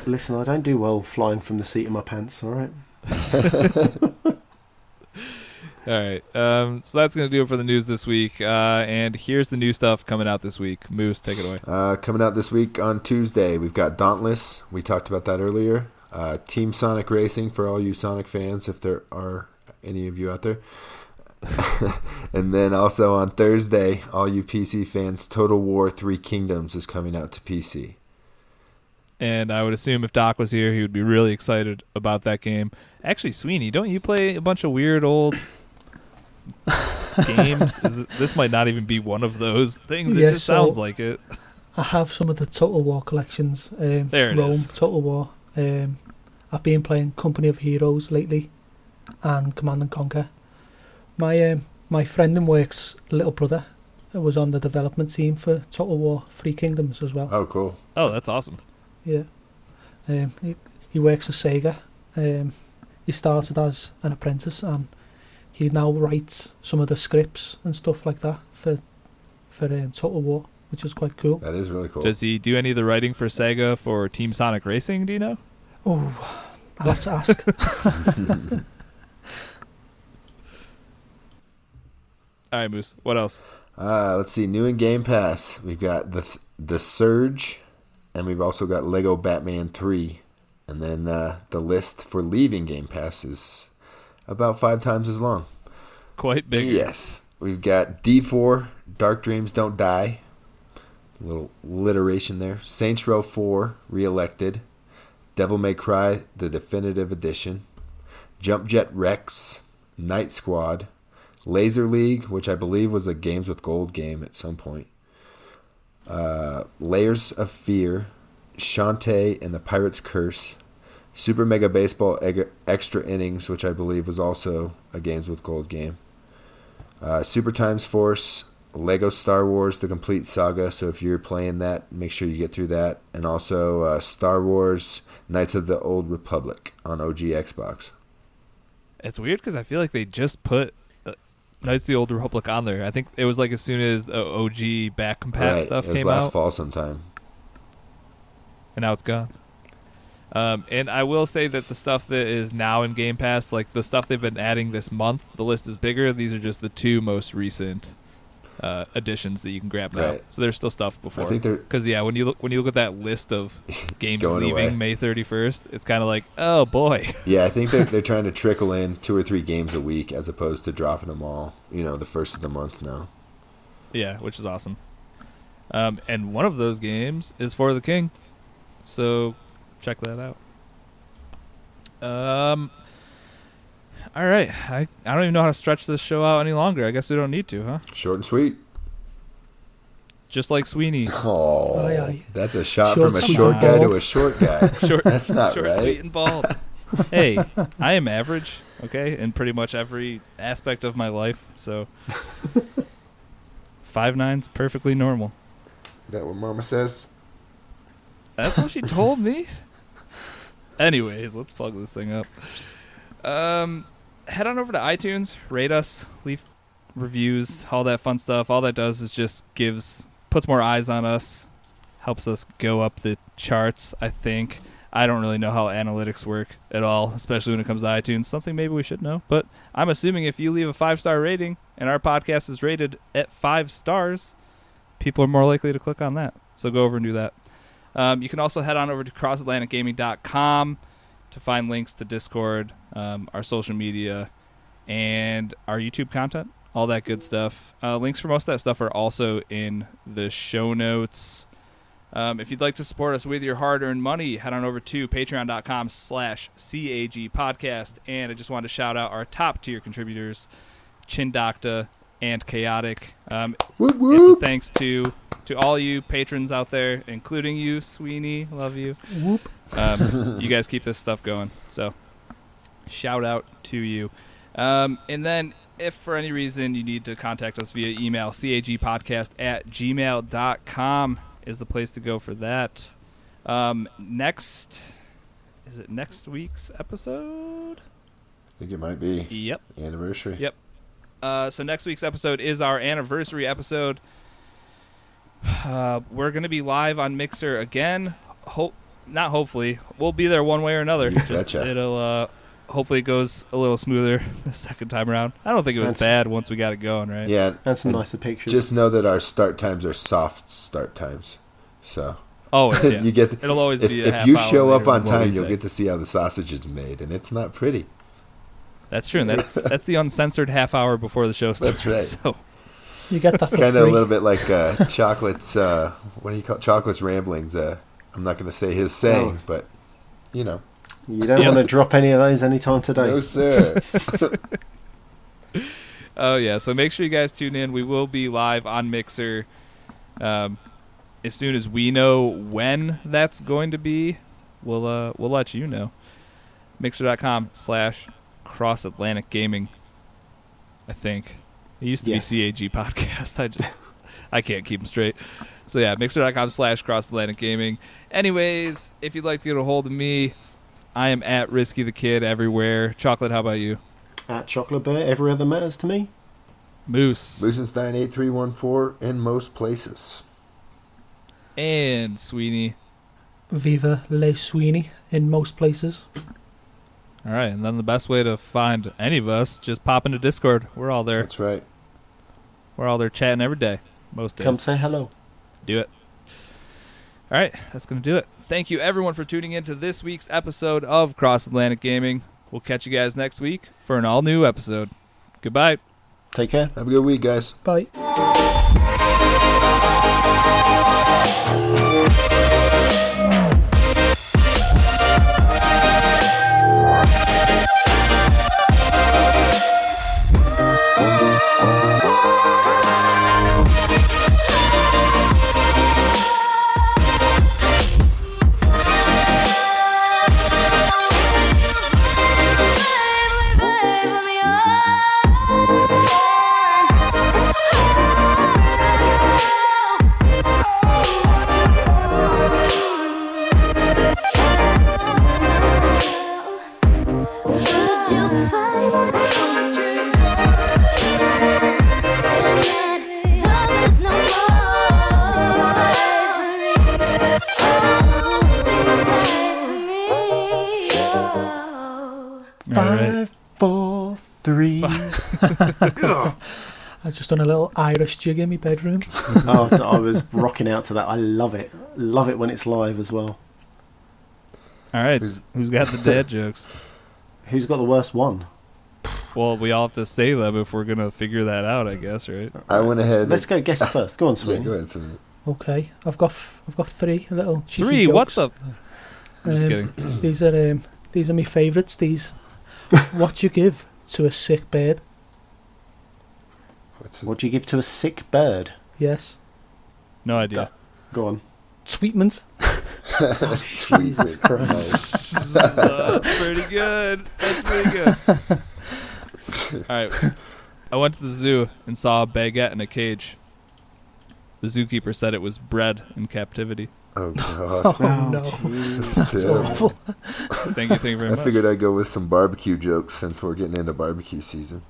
Listen, I don't do well flying from the seat of my pants. All right. All right, um, so that's going to do it for the news this week, uh, and here's the new stuff coming out this week. Moose, take it away. Uh, coming out this week on Tuesday, we've got Dauntless. We talked about that earlier. Uh, Team Sonic Racing for all you Sonic fans, if there are any of you out there. And then also on Thursday, all you P C fans, Total War Three Kingdoms is coming out to P C. And I would assume if Doc was here, he would be really excited about that game. Actually, Sweeney, don't you play a bunch of weird old games? Is it, this might not even be one of those things. It yeah, just so sounds like it. I have some of the Total War collections. Um, there it Rome, is. Total War. Um, I've been playing Company of Heroes lately and Command and Conquer. My um, my friend and work's little brother was on the development team for Total War Three Kingdoms as well. Oh, cool. Oh, that's awesome. Yeah, um, he, he works for Sega. Um, he started as an apprentice, and he now writes some of the scripts and stuff like that for for um, Total War, which is quite cool. That is really cool. Does he do any of the writing for Sega for Team Sonic Racing? Do you know? Oh, I'll have to ask. All right, Moose. What else? Uh, let's see. New in Game Pass, we've got the the Surge. And we've also got Lego Batman three. And then uh, the list for leaving Game Pass is about five times as long. Quite big. Yes. We've got D four, Dark Dreams Don't Die. A little alliteration there. Saints Row four, Reelected. Devil May Cry, the Definitive Edition. Jump Jet Rex, Night Squad. Laser League, which I believe was a Games with Gold game at some point. Uh, Layers of Fear, Shantae and the Pirate's Curse, Super Mega Baseball Eg- Extra Innings, which I believe was also a Games with Gold game, uh, Super Times Force, Lego Star Wars The Complete Saga, so if you're playing that, make sure you get through that, and also uh, Star Wars Knights of the Old Republic on O G Xbox. It's weird because I feel like they just put Knights of the Old Republic on there. I think it was like as soon as the O G back compat right. stuff came out. It was last out, fall sometime. And now it's gone. Um, and I will say that the stuff that is now in Game Pass, like the stuff they've been adding this month, the list is bigger. These are just the two most recent uh, additions that you can grab now. Right. So there's still stuff before. I think they're... Because, yeah, when you, look, when you look at that list of games leaving away. May thirty-first, it's kind of like, oh, boy. Yeah, I think they're, they're trying to trickle in two or three games a week as opposed to dropping them all, you know, the first of the month now. Yeah, which is awesome. Um, and one of those games is For the King. So check that out. Um, all right. I, I don't even know how to stretch this show out any longer. I guess we don't need to, huh? Short and sweet. Just like Sweeney. Oh, aye, aye. That's a shot short, from a short guy bald. to a short guy. short, that's not short, right. Short, sweet, and bald. Hey, I am average, okay, in pretty much every aspect of my life. So five nine's perfectly normal. Is that what Mama says? That's what she told me. Anyways, let's plug this thing up. Um, head on over to iTunes, rate us, leave reviews, all that fun stuff. All that does is just gives, puts more eyes on us, helps us go up the charts, I think. I don't really know how analytics work at all, especially when it comes to iTunes. Something maybe we should know. But I'm assuming if you leave a five-star rating and our podcast is rated at five stars, people are more likely to click on that. So go over and do that. Um, you can also head on over to cross atlantic gaming dot com to find links to Discord, um, our social media, and our YouTube content, all that good stuff. Uh, links for most of that stuff are also in the show notes. Um, if you'd like to support us with your hard-earned money, head on over to patreon dot com slash C A G podcast. And I just wanted to shout out our top-tier contributors, Chindocta and Chaotic. Um, whoop, whoop. It's a thanks to... To all you patrons out there, including you, Sweeney, love you. Whoop. Um, you guys keep this stuff going. So shout out to you. Um, and then if for any reason you need to contact us via email, cagpodcast at gmail dot com is the place to go for that. Um, next, is it next week's episode? I think it might be. Yep. Anniversary. Yep. Uh, so next week's episode is our anniversary episode. Uh, we're going to be live on Mixer again. Hope not. Hopefully, we'll be there one way or another. Just, it'll uh, hopefully it goes a little smoother the second time around. I don't think it was that's, bad once we got it going, right? Yeah, that's some nicer pictures. Just know that our start times are soft start times. So always, yeah. you get to, it'll always if, be. A if half you hour show up on time, you'll say. Get to see how the sausage is made, and it's not pretty. That's true. And that's that's the uncensored half hour before the show starts. That's right. So. You got that kind of a little bit like uh, Chocolate's, uh, what do you call it? Chocolate's ramblings. Uh, I'm not going to say his saying, no. but, you know. You don't want to drop any of those anytime today. No, sir. Oh, yeah. So make sure you guys tune in. We will be live on Mixer um, as soon as we know when that's going to be. We'll, uh, we'll let you know. Mixer.com slash Cross Atlantic Gaming, I think. It used to yes. be C A G Podcast. I just, I can't keep them straight. So, yeah, mixer.com slash Cross Atlantic Gaming. Anyways, if you'd like to get a hold of me, I am at Risky the Kid everywhere. Chocolate, how about you? At Chocolate Bear, everywhere that matters to me. Moose. Moosenstein eight three one four in most places. And Sweeney. Viva Les Sweeney in most places. All right, and then the best way to find any of us, just pop into Discord. We're all there. That's right. We're all there chatting every day, most days. Come say hello. Do it. All right, that's going to do it. Thank you, everyone, for tuning in to this week's episode of Cross Atlantic Gaming. We'll catch you guys next week for an all-new episode. Goodbye. Take care. Have a good week, guys. Bye. Three. I was just on a little Irish jig in my bedroom. Oh, I was rocking out to that. I love it. Love it when it's live as well. All right. Who's, who's got the dad jokes? Who's got the worst one? Well, we all have to say them if we're going to figure that out, I guess, right? I went ahead. Let's go guess first. Go on, Sweeney. Yeah, go ahead, Sweeney. Okay. I've got f- I've got three little cheeky three? Jokes. What the? I'm just um, kidding. These are, um, these are my favourites, these. What you give? To a sick bird. What's what do you give to a sick bird? Yes. No idea. Da- Go on. Tweetment. Oh, Jesus Christ. uh, pretty good. That's pretty good. All right. I went to the zoo and saw a baguette in a cage. The zookeeper said it was bred in captivity. Oh, God. Oh, oh no. Geez. That's awful. Thank you, thank you very much. I figured I'd go with some barbecue jokes since we're getting into barbecue season.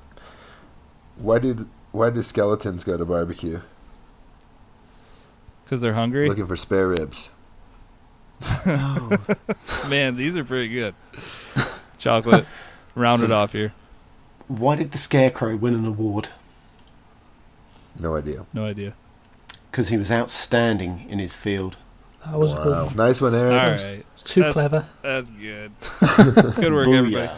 Why do why do skeletons go to barbecue? Because they're hungry? Looking for spare ribs. Oh. Man, these are pretty good. Chocolate, round so, it off here. Why did the Scarecrow win an award? No idea. No idea. Because he was outstanding in his field. That was wow. good. Nice one, Aaron. All right. Too that's, clever. That's good. Good work, everybody.